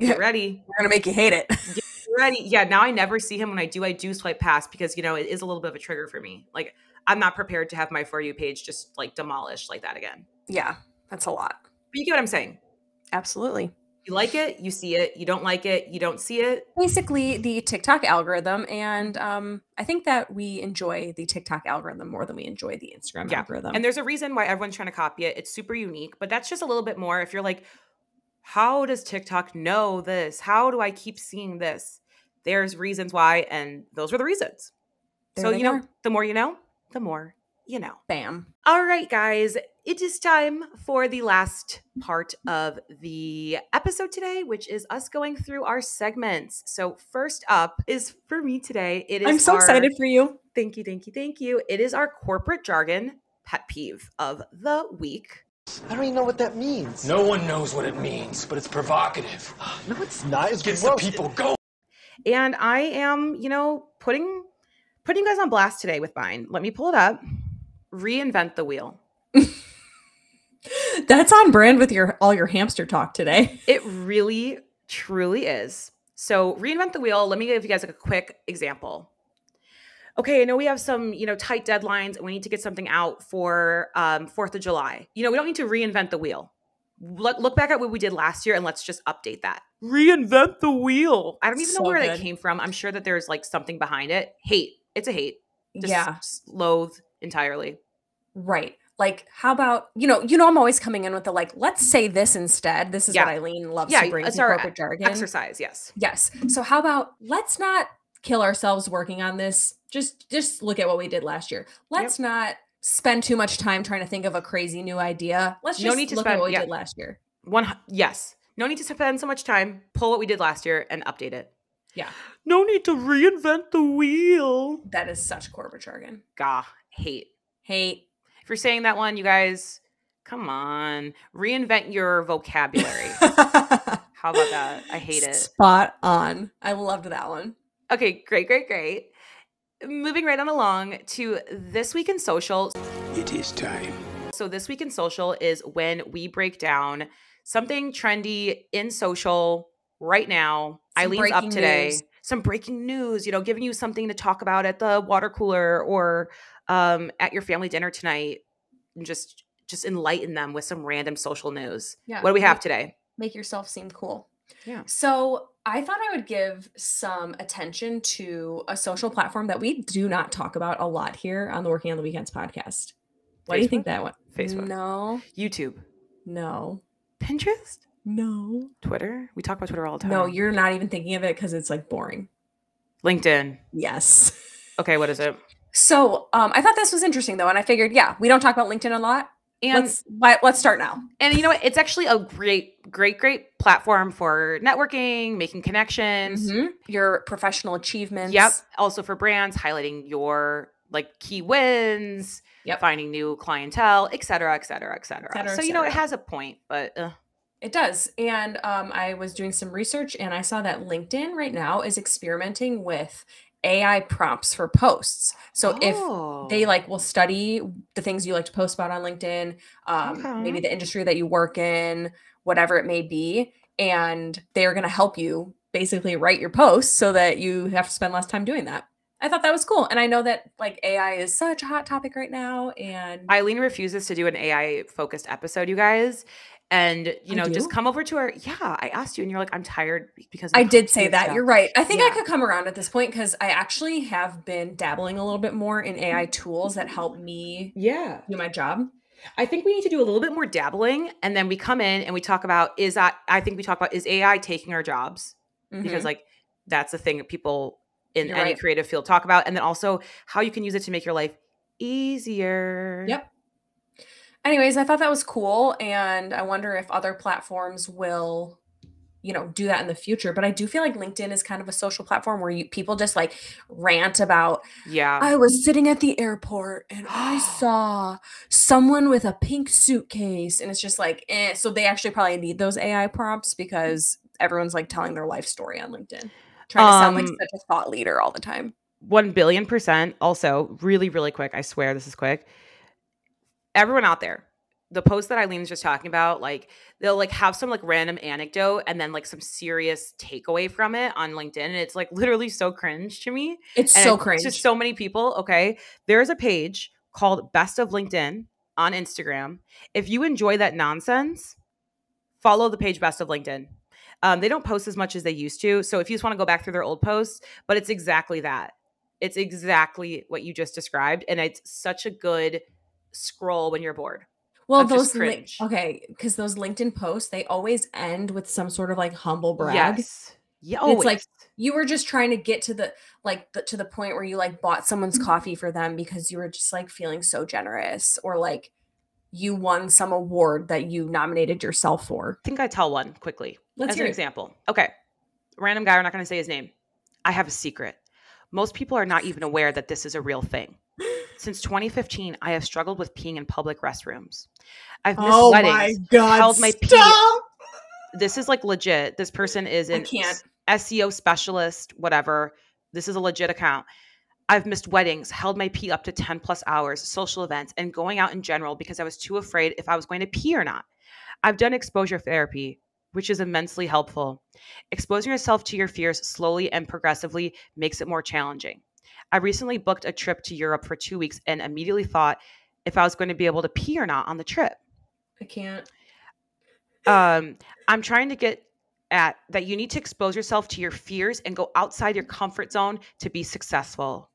Get ready. We're going to make you hate it. Get ready. Yeah. Now I never see him. When I do, I do swipe past because, you know, it is a little bit of a trigger for me. Like I'm not prepared to have my For You page just like demolished like that again. Yeah. That's a lot. But you get what I'm saying? Absolutely. You like it, you see it. You don't like it, you don't see it. Basically the TikTok algorithm. And um, I think that we enjoy the TikTok algorithm more than we enjoy the Instagram yeah. algorithm. And there's a reason why everyone's trying to copy it. It's super unique, but that's just a little bit more. If you're like, how does TikTok know this? How do I keep seeing this? There's reasons why, and those were the reasons. There so, you know, are. the more you know, the more you know. Bam. All right, guys. It is time for the last part of the episode today, which is us going through our segments. So first up is for me today. It is I'm so our, excited for you. Thank you, thank you, thank you. It is our corporate jargon pet peeve of the week. I don't even know what that means. No one knows what it means, but it's provocative. No, it's not. It gets the people going. And I am, you know, putting putting you guys on blast today with mine. Let me pull it up. Reinvent the wheel. That's on brand with your all your hamster talk today. It really, truly is. So reinvent the wheel. Let me give you guys like a quick example. Okay, I know we have some, you know, tight deadlines and we need to get something out for um, fourth of July. You know, we don't need to reinvent the wheel. Look, look back at what we did last year and let's just update that. Reinvent the wheel. I don't even so know where good. that came from. I'm sure that there's like something behind it. Hate. It's a hate. Just yeah. loathe entirely. Right. Like, how about, you know, you know, I'm always coming in with the, like, let's say this instead. This is yeah. what Eileen loves yeah, to bring to corporate jargon. Exercise, yes. Yes. So how about, let's not kill ourselves working on this. Just, just look at what we did last year. Let's yep. not spend too much time trying to think of a crazy new idea. Let's just no need to look spend, at what we yeah, did last year. One, yes. No need to spend so much time. Pull what we did last year and update it. Yeah. No need to reinvent the wheel. That is such corporate jargon. Gah. Hate. Hate. If you're saying that one, you guys, come on, reinvent your vocabulary. How about that? I hate it. Spot on. I loved that one. Okay, great, great, great. Moving right on along to This Week in Social. It is time. So This Week in Social is when we break down something trendy in social right now. Some Eileen's up today. News. Some breaking news, you know, giving you something to talk about at the water cooler or Um, at your family dinner tonight, and just just enlighten them with some random social news. Yeah. What do we have make, today? Make yourself seem cool. Yeah. So I thought I would give some attention to a social platform that we do not talk about a lot here on the Working on the Weekends podcast. What do you think that one? Facebook. No. YouTube. No. Pinterest. No. Twitter. We talk about Twitter all the time. No, you're not even thinking of it because it's like boring. LinkedIn. Yes. Okay. What is it? So um, I thought this was interesting, though, and I figured, yeah, we don't talk about LinkedIn a lot, and let's, let's start now. And you know what? It's actually a great, great, great platform for networking, making connections. Mm-hmm. Your professional achievements. Yep. Also for brands, highlighting your like key wins, yep. finding new clientele, et cetera, et cetera, et cetera. Et cetera, so, you know, it has a point, but uh. It does. And um, I was doing some research, and I saw that LinkedIn right now is experimenting with A I prompts for posts. So oh. if they like will study the things you like to post about on LinkedIn, um, okay. maybe the industry that you work in, whatever it may be, and they're going to help you basically write your posts so that you have to spend less time doing that. I thought that was cool. And I know that like A I is such a hot topic right now. And Eileen refuses to do an A I focused episode, you guys. And, you know, just come over to her. Yeah, I asked you and you're like, I'm tired because I did say that. Stuff. You're right. I think yeah. I could come around at this point because I actually have been dabbling a little bit more in A I tools that help me yeah. do my job. I think we need to do a little bit more dabbling. And then we come in and we talk about is that I think we talk about is A I taking our jobs? Mm-hmm. Because like that's the thing that people in you're any right. creative field talk about. And then also how you can use it to make your life easier. Yep. Anyways, I thought that was cool, and I wonder if other platforms will, you know, do that in the future. But I do feel like LinkedIn is kind of a social platform where you, people just, like, rant about, yeah, I was sitting at the airport, and I saw someone with a pink suitcase, and it's just like, eh. So they actually probably need those A I prompts because everyone's, like, telling their life story on LinkedIn, trying to sound um, like such a thought leader all the time. one billion percent. Also, really, really quick. I swear this is quick. Everyone out there, the post that Eileen's just talking about, like they'll like have some like random anecdote and then like some serious takeaway from it on LinkedIn. And it's like literally so cringe to me. It's and so it's cringe. Just so many people. Okay. There's a page called Best of LinkedIn on Instagram. If you enjoy that nonsense, follow the page Best of LinkedIn. Um, they don't post as much as they used to. So if you just want to go back through their old posts, but it's exactly that. It's exactly what you just described. And it's such a good scroll when you're bored. Well, those li- okay, because those LinkedIn posts, they always end with some sort of like humble brag. Yes. Yeah, it's like you were just trying to get to the like the, to the point where you like bought someone's coffee for them because you were just like feeling so generous, or like you won some award that you nominated yourself for. I think I tell one quickly. Let's hear an example. Okay, random guy. We're not going to say his name. I have a secret. Most people are not even aware that this is a real thing. Since twenty fifteen, I have struggled with peeing in public restrooms. I've missed oh weddings. My God, held my pee. This is like legit. This person is an S E O specialist, whatever. This is a legit account. I've missed weddings, held my pee up to ten plus hours, social events, and going out in general because I was too afraid if I was going to pee or not. I've done exposure therapy, which is immensely helpful. Exposing yourself to your fears slowly and progressively makes it more challenging. I recently booked a trip to Europe for two weeks and immediately thought if I was going to be able to pee or not on the trip. I can't. Um, I'm trying to get at that you need to expose yourself to your fears and go outside your comfort zone to be successful.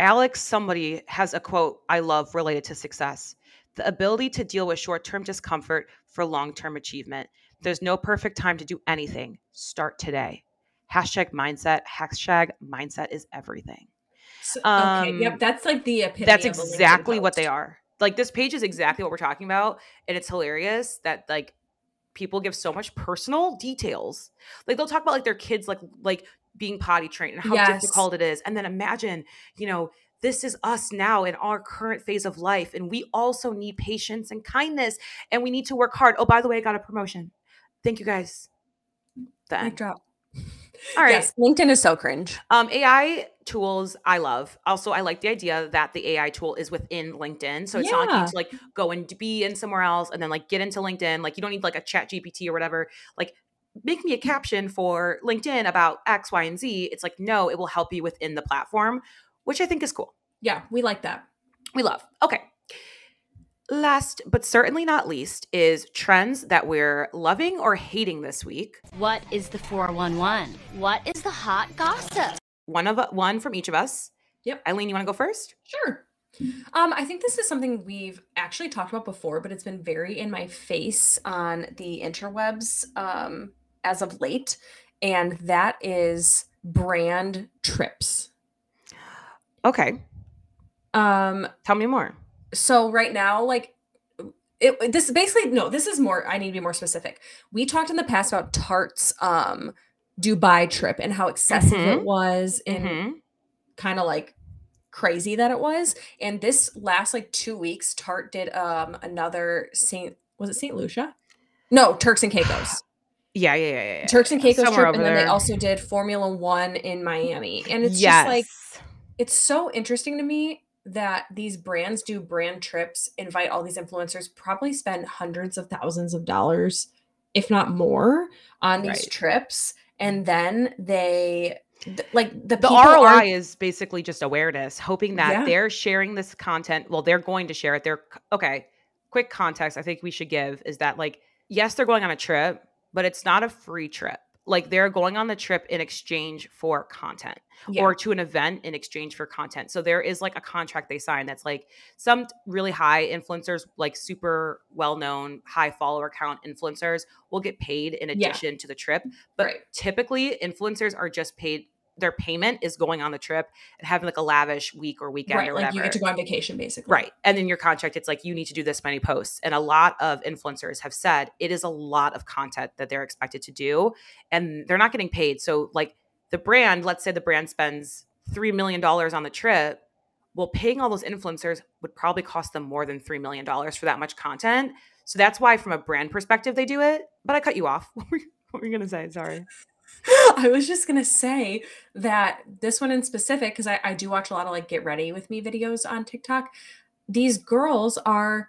Alex, somebody has a quote I love related to success. The ability to deal with short-term discomfort for long-term achievement. There's no perfect time to do anything. Start today. Hashtag mindset. Hashtag mindset is everything. So, um, okay, yep, that's like the epitome. That's exactly what they are. Like this page is exactly what we're talking about. And it's hilarious that like, people give so much personal details. Like they'll talk about like their kids, like, like being potty trained and how yes. difficult it is. And then imagine, you know, this is us now in our current phase of life. And we also need patience and kindness, and we need to work hard. Oh, by the way, I got a promotion. Thank you guys. That drop. All right. Yes, LinkedIn is so cringe. Um, A I tools I love. Also, I like the idea that the A I tool is within LinkedIn. So it's yeah. not like you need to like go and be in somewhere else and then like get into LinkedIn. Like you don't need like a chat G P T or whatever. Like make me a caption for LinkedIn about X, Y, and Z. It's like, no, it will help you within the platform, which I think is cool. Yeah, we like that. We love. Okay. Last but certainly not least is trends that we're loving or hating this week. What is the four one one? What is the hot gossip? One of one from each of us. Yep. Eileen, you want to go first? Sure. Um, I think this is something we've actually talked about before, but it's been very in my face on the interwebs um, as of late, and that is brand trips. Okay. Um, tell me more. So right now, like it, this basically, no, this is more, I need to be more specific. We talked in the past about Tarte's um, Dubai trip and how excessive mm-hmm. it was and mm-hmm. kind of like crazy that it was. And this last like two weeks, Tarte did um, another Saint, was it Saint Lucia? No, Turks and Caicos. yeah, yeah, yeah, yeah. Turks and Caicos Somewhere trip. And then there. They also did Formula One in Miami. And it's yes. just like, it's so interesting to me that these brands do brand trips, invite all these influencers, probably spend hundreds of thousands of dollars, if not more, on these right. trips. And then they th- like the, the R O I are- is basically just awareness, hoping that yeah. they're sharing this content. Well, they're going to share it. They're okay. Quick context I think we should give is that like, yes, they're going on a trip, but it's not a free trip. Like they're going on the trip in exchange for content yeah. or to an event in exchange for content. So there is like a contract they sign that's like some really high influencers, like super well-known, high follower count influencers will get paid in addition yeah. to the trip. But right. typically influencers are just paid. Their payment is going on the trip and having like a lavish week or weekend right, or whatever. Like you get to go on vacation basically. Right. And in your contract, it's like, you need to do this many posts. And a lot of influencers have said it is a lot of content that they're expected to do and they're not getting paid. So like the brand, let's say the brand spends three million dollars on the trip. Well, paying all those influencers would probably cost them more than three million dollars for that much content. So that's why from a brand perspective, they do it, but I cut you off. What were you, what were you going to say? Sorry. I was just going to say that this one in specific, because I, I do watch a lot of like get ready with me videos on TikTok. These girls are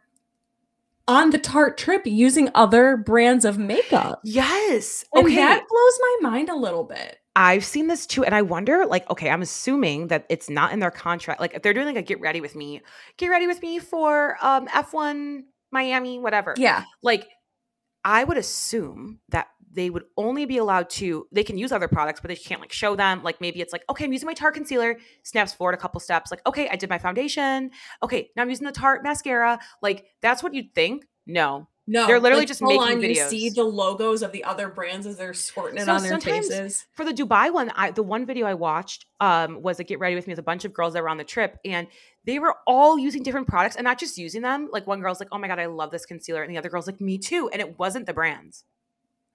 on the Tarte trip using other brands of makeup. Yes. And okay. that blows my mind a little bit. I've seen this too. And I wonder like, okay, I'm assuming that it's not in their contract. Like if they're doing like a get ready with me, get ready with me for um, F one Miami, whatever. Yeah. Like I would assume that they would only be allowed to, they can use other products, but they can't like show them. Like maybe it's like, okay, I'm using my Tarte concealer, snaps forward a couple steps. Like, okay, I did my foundation. Okay, now I'm using the Tarte mascara. Like that's what you'd think. No. No. They're literally like, just making on, videos. You see the logos of the other brands as they're squirting it so on their faces. For the Dubai one, I, the one video I watched um, was a Get Ready With Me with a bunch of girls that were on the trip. And they were all using different products and not just using them. Like one girl's like, oh my God, I love this concealer. And the other girl's like, me too. And it wasn't the brands.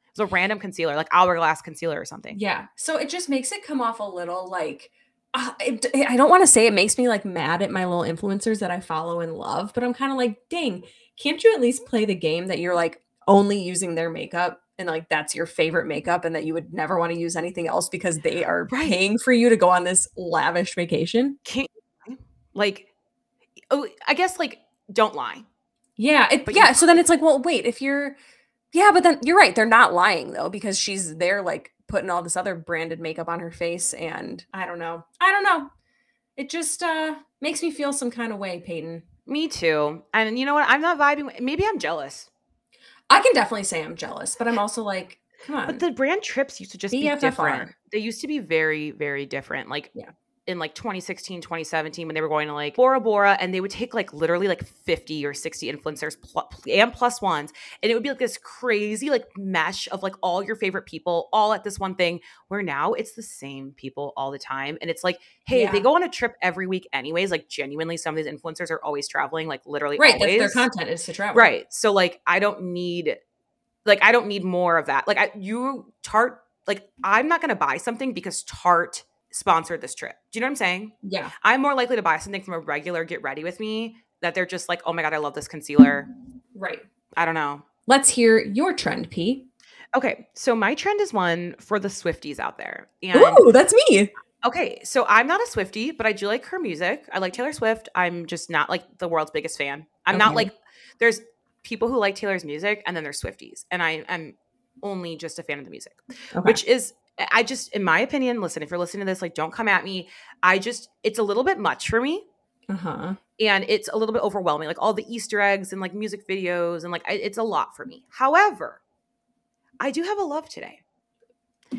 It was a random concealer, like hourglass concealer or something. Yeah. So it just makes it come off a little like, uh, it, I don't want to say it makes me like mad at my little influencers that I follow and love, but I'm kind of like, dang, can't you at least play the game that you're like only using their makeup and like that's your favorite makeup and that you would never want to use anything else because they are right. paying for you to go on this lavish vacation? Can't like, oh, I guess like don't lie. Yeah. It, yeah. You- so then it's like, well, wait, if you're, yeah, but then you're right. They're not lying though because she's there like putting all this other branded makeup on her face and I don't know. I don't know. It just uh, makes me feel some kind of way, Peyton. Me too. And you know what? I'm not vibing. Maybe I'm jealous. I can definitely say I'm jealous, but I'm also like, come on. But the brand trips used to just B F F R. Be different. They used to be very, very different. Like yeah. in like twenty sixteen, twenty seventeen, when they were going to like Bora Bora and they would take like literally like fifty or sixty influencers pl- and plus ones. And it would be like this crazy like mesh of like all your favorite people all at this one thing where now it's the same people all the time. And it's like, hey, yeah. they go on a trip every week anyways. Like genuinely some of these influencers are always traveling, like literally right, always. That's their content is to travel. Right. So like, I don't need, like, I don't need more of that. Like I, you Tarte, like I'm not going to buy something because Tarte sponsored this trip. Do you know what I'm saying? Yeah. I'm more likely to buy something from a regular Get Ready With Me that they're just like, oh my God, I love this concealer. Right. I don't know. Let's hear your trend, P. Okay. So my trend is one for the Swifties out there. And ooh, that's me. Okay. So I'm not a Swiftie, but I do like her music. I like Taylor Swift. I'm just not like the world's biggest fan. I'm okay. not like, there's people who like Taylor's music and then there's Swifties. And I am only just a fan of the music, okay. which is, I just, in my opinion, listen, if you're listening to this, like, don't come at me. I just, it's a little bit much for me. Uh-huh. And it's a little bit overwhelming. Like all the Easter eggs and like music videos and like, I, it's a lot for me. However, I do have a love today.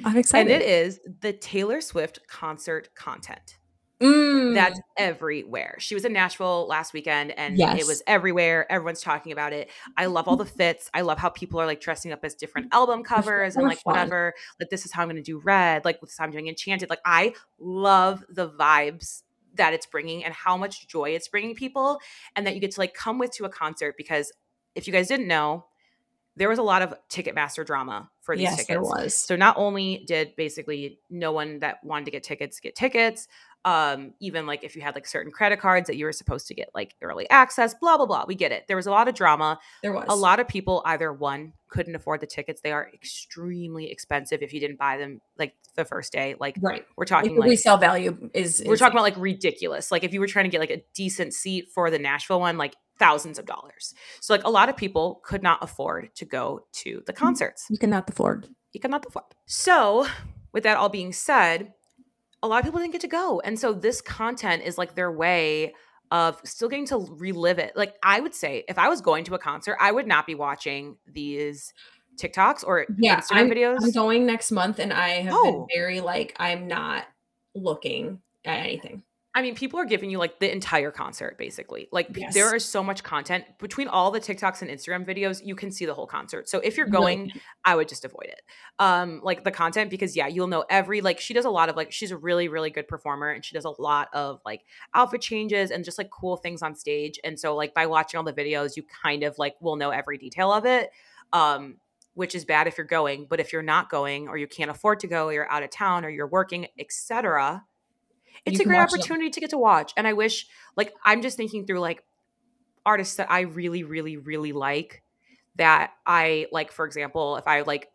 I'm excited. And it is the Taylor Swift concert content. Mm. That's everywhere. She was in Nashville last weekend and yes. it was everywhere. Everyone's talking about it. I love all the fits. I love how people are like dressing up as different album covers and like fun. Whatever. Like this is how I'm going to do Red. Like this is how I'm doing Enchanted. Like I love the vibes that it's bringing and how much joy it's bringing people and that you get to like come with to a concert because if you guys didn't know, there was a lot of Ticketmaster drama for these yes, tickets. There was. So not only did basically no one that wanted to get tickets get tickets, um, even like if you had like certain credit cards that you were supposed to get like early access, blah, blah, blah. We get it. There was a lot of drama. There was. A lot of people either one couldn't afford the tickets. They are extremely expensive if you didn't buy them like the first day. Like right. we're talking like, like resale value is, is we're talking about like ridiculous. Like if you were trying to get like a decent seat for the Nashville one, like thousands of dollars. So like a lot of people could not afford to go to the concerts. You cannot afford. You cannot afford. So with that all being said, a lot of people didn't get to go. And so this content is like their way of still getting to relive it. Like I would say if I was going to a concert, I would not be watching these TikToks or yeah, Instagram I'm, videos. I'm going next month and I have oh. been very like, I'm not looking at anything. I mean, people are giving you like the entire concert basically. Like yes. there is so much content between all the TikToks and Instagram videos. You can see the whole concert. So if you're going, really? I would just avoid it. Um, like the content, because yeah, you'll know every, like she does a lot of like, she's a really, really good performer and she does a lot of like outfit changes and just like cool things on stage. And so like by watching all the videos, you kind of like will know every detail of it. Um, which is bad if you're going, but if you're not going or you can't afford to go, or you're out of town or you're working, et cetera, it's a great opportunity them. to get to watch. And I wish, like, I'm just thinking through, like, artists that I really, really, really like that I, like, for example, if I, like,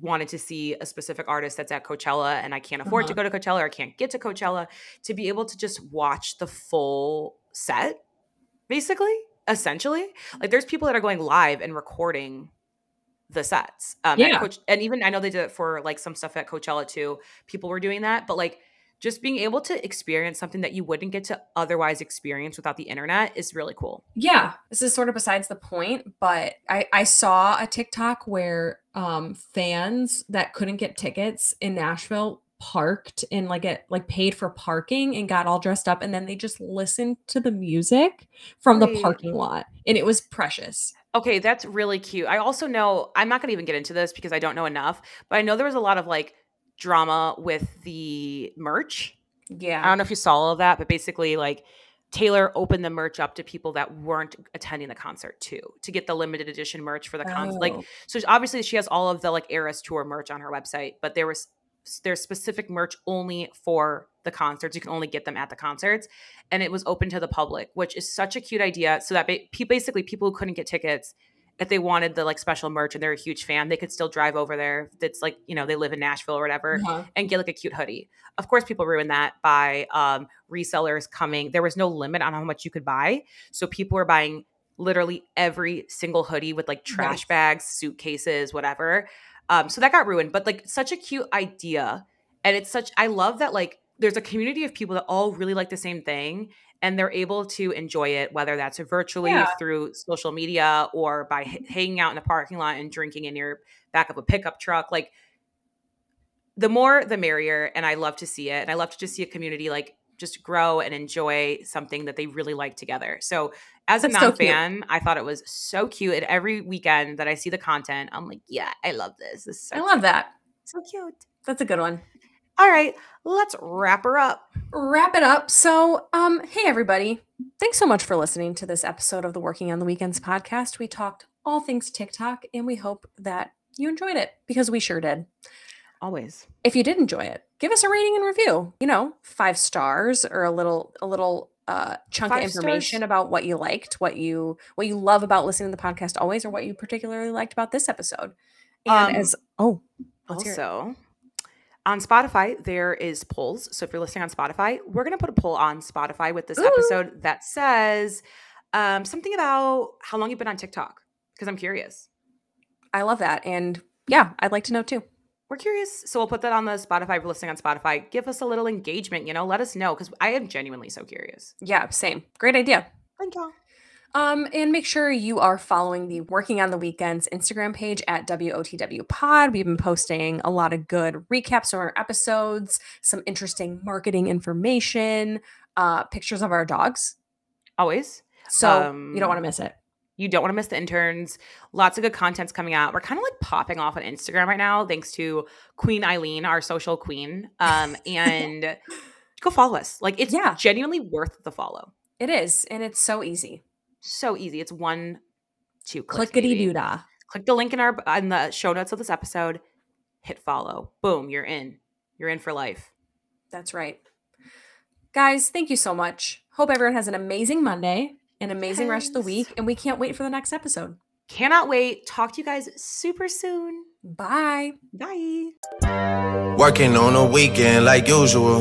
wanted to see a specific artist that's at Coachella and I can't afford uh-huh. to go to Coachella or I can't get to Coachella, to be able to just watch the full set, basically, essentially. Like, there's people that are going live and recording the sets. Um, yeah. Coach- and even I know they did it for, like, some stuff at Coachella, too. People were doing that. But, like, just being able to experience something that you wouldn't get to otherwise experience without the internet is really cool. Yeah. This is sort of besides the point, but I, I saw a TikTok where um, fans that couldn't get tickets in Nashville parked and like it like paid for parking and got all dressed up, and then they just listened to the music from the parking lot, and it was precious. Okay, that's really cute. I also know, I'm not going to even get into this because I don't know enough, but I know there was a lot of like drama with the merch. Yeah. I don't know if you saw all of that, but basically like Taylor opened the merch up to people that weren't attending the concert too, to get the limited edition merch for the concert. Oh. Like, so obviously she has all of the like Eras Tour merch on her website, but there was there's specific merch only for the concerts. You can only get them at the concerts, and it was open to the public, which is such a cute idea. So that ba- basically people who couldn't get tickets, if they wanted the like special merch and they're a huge fan, they could still drive over there. That's like, you know, they live in Nashville or whatever, yeah, and get like a cute hoodie. Of course, people ruined that by um, resellers coming. There was no limit on how much you could buy. So people were buying literally every single hoodie with like trash nice. bags, suitcases, whatever. Um, so that got ruined, but like such a cute idea. And it's such, I love that like there's a community of people that all really like the same thing, and they're able to enjoy it, whether that's virtually yeah. through social media or by h- hanging out in the parking lot and drinking in your back of a pickup truck. Like the more, the merrier. And I love to see it. And I love to just see a community like just grow and enjoy something that they really like together. So as a non-fan, I thought it was so cute. And every weekend that I see the content, I'm like, yeah, I love this. This is so I love that. So cute. That's a good one. All right, let's wrap her up. Wrap it up. So, um, hey, everybody. Thanks so much for listening to this episode of the Working on the Weekends podcast. We talked all things TikTok, and we hope that you enjoyed it, because we sure did. Always. If you did enjoy it, give us a rating and review. You know, five stars or a little – a little. Uh, chunk Five of information stars. about what you liked, what you what you love about listening to the podcast always, or what you particularly liked about this episode. And um, as oh, also on Spotify there is polls. So if you're listening on Spotify, we're gonna put a poll on Spotify with this Ooh. episode that says um, something about how long you've been on TikTok, because I'm curious. I love that, and yeah, I'd like to know too. We're curious. So we'll put that on the Spotify. If you're listening on Spotify, give us a little engagement, you know, let us know, because I am genuinely so curious. Yeah, same. Great idea. Thank y'all. Um, and make sure you are following the Working on the Weekends Instagram page at W O T W Pod. We've been posting a lot of good recaps on our episodes, some interesting marketing information, uh, pictures of our dogs. Always. So um, you don't want to miss it. You don't want to miss the interns. Lots of good content's coming out. We're kind of like popping off on Instagram right now, thanks to Queen Eileen, our social queen. Um, and go follow us. Like it's yeah. genuinely worth the follow. It is. And it's so easy. So easy. It's one, two clicks. Clickety-doo-dah. Click the link in our in the show notes of this episode. Hit follow. Boom. You're in. You're in for life. That's right. Guys, thank you so much. Hope everyone has an amazing Monday. An amazing yes. rest of the week, and we can't wait for the next episode. Cannot wait. Talk to you guys super soon. Bye. Bye. Working on a weekend like usual.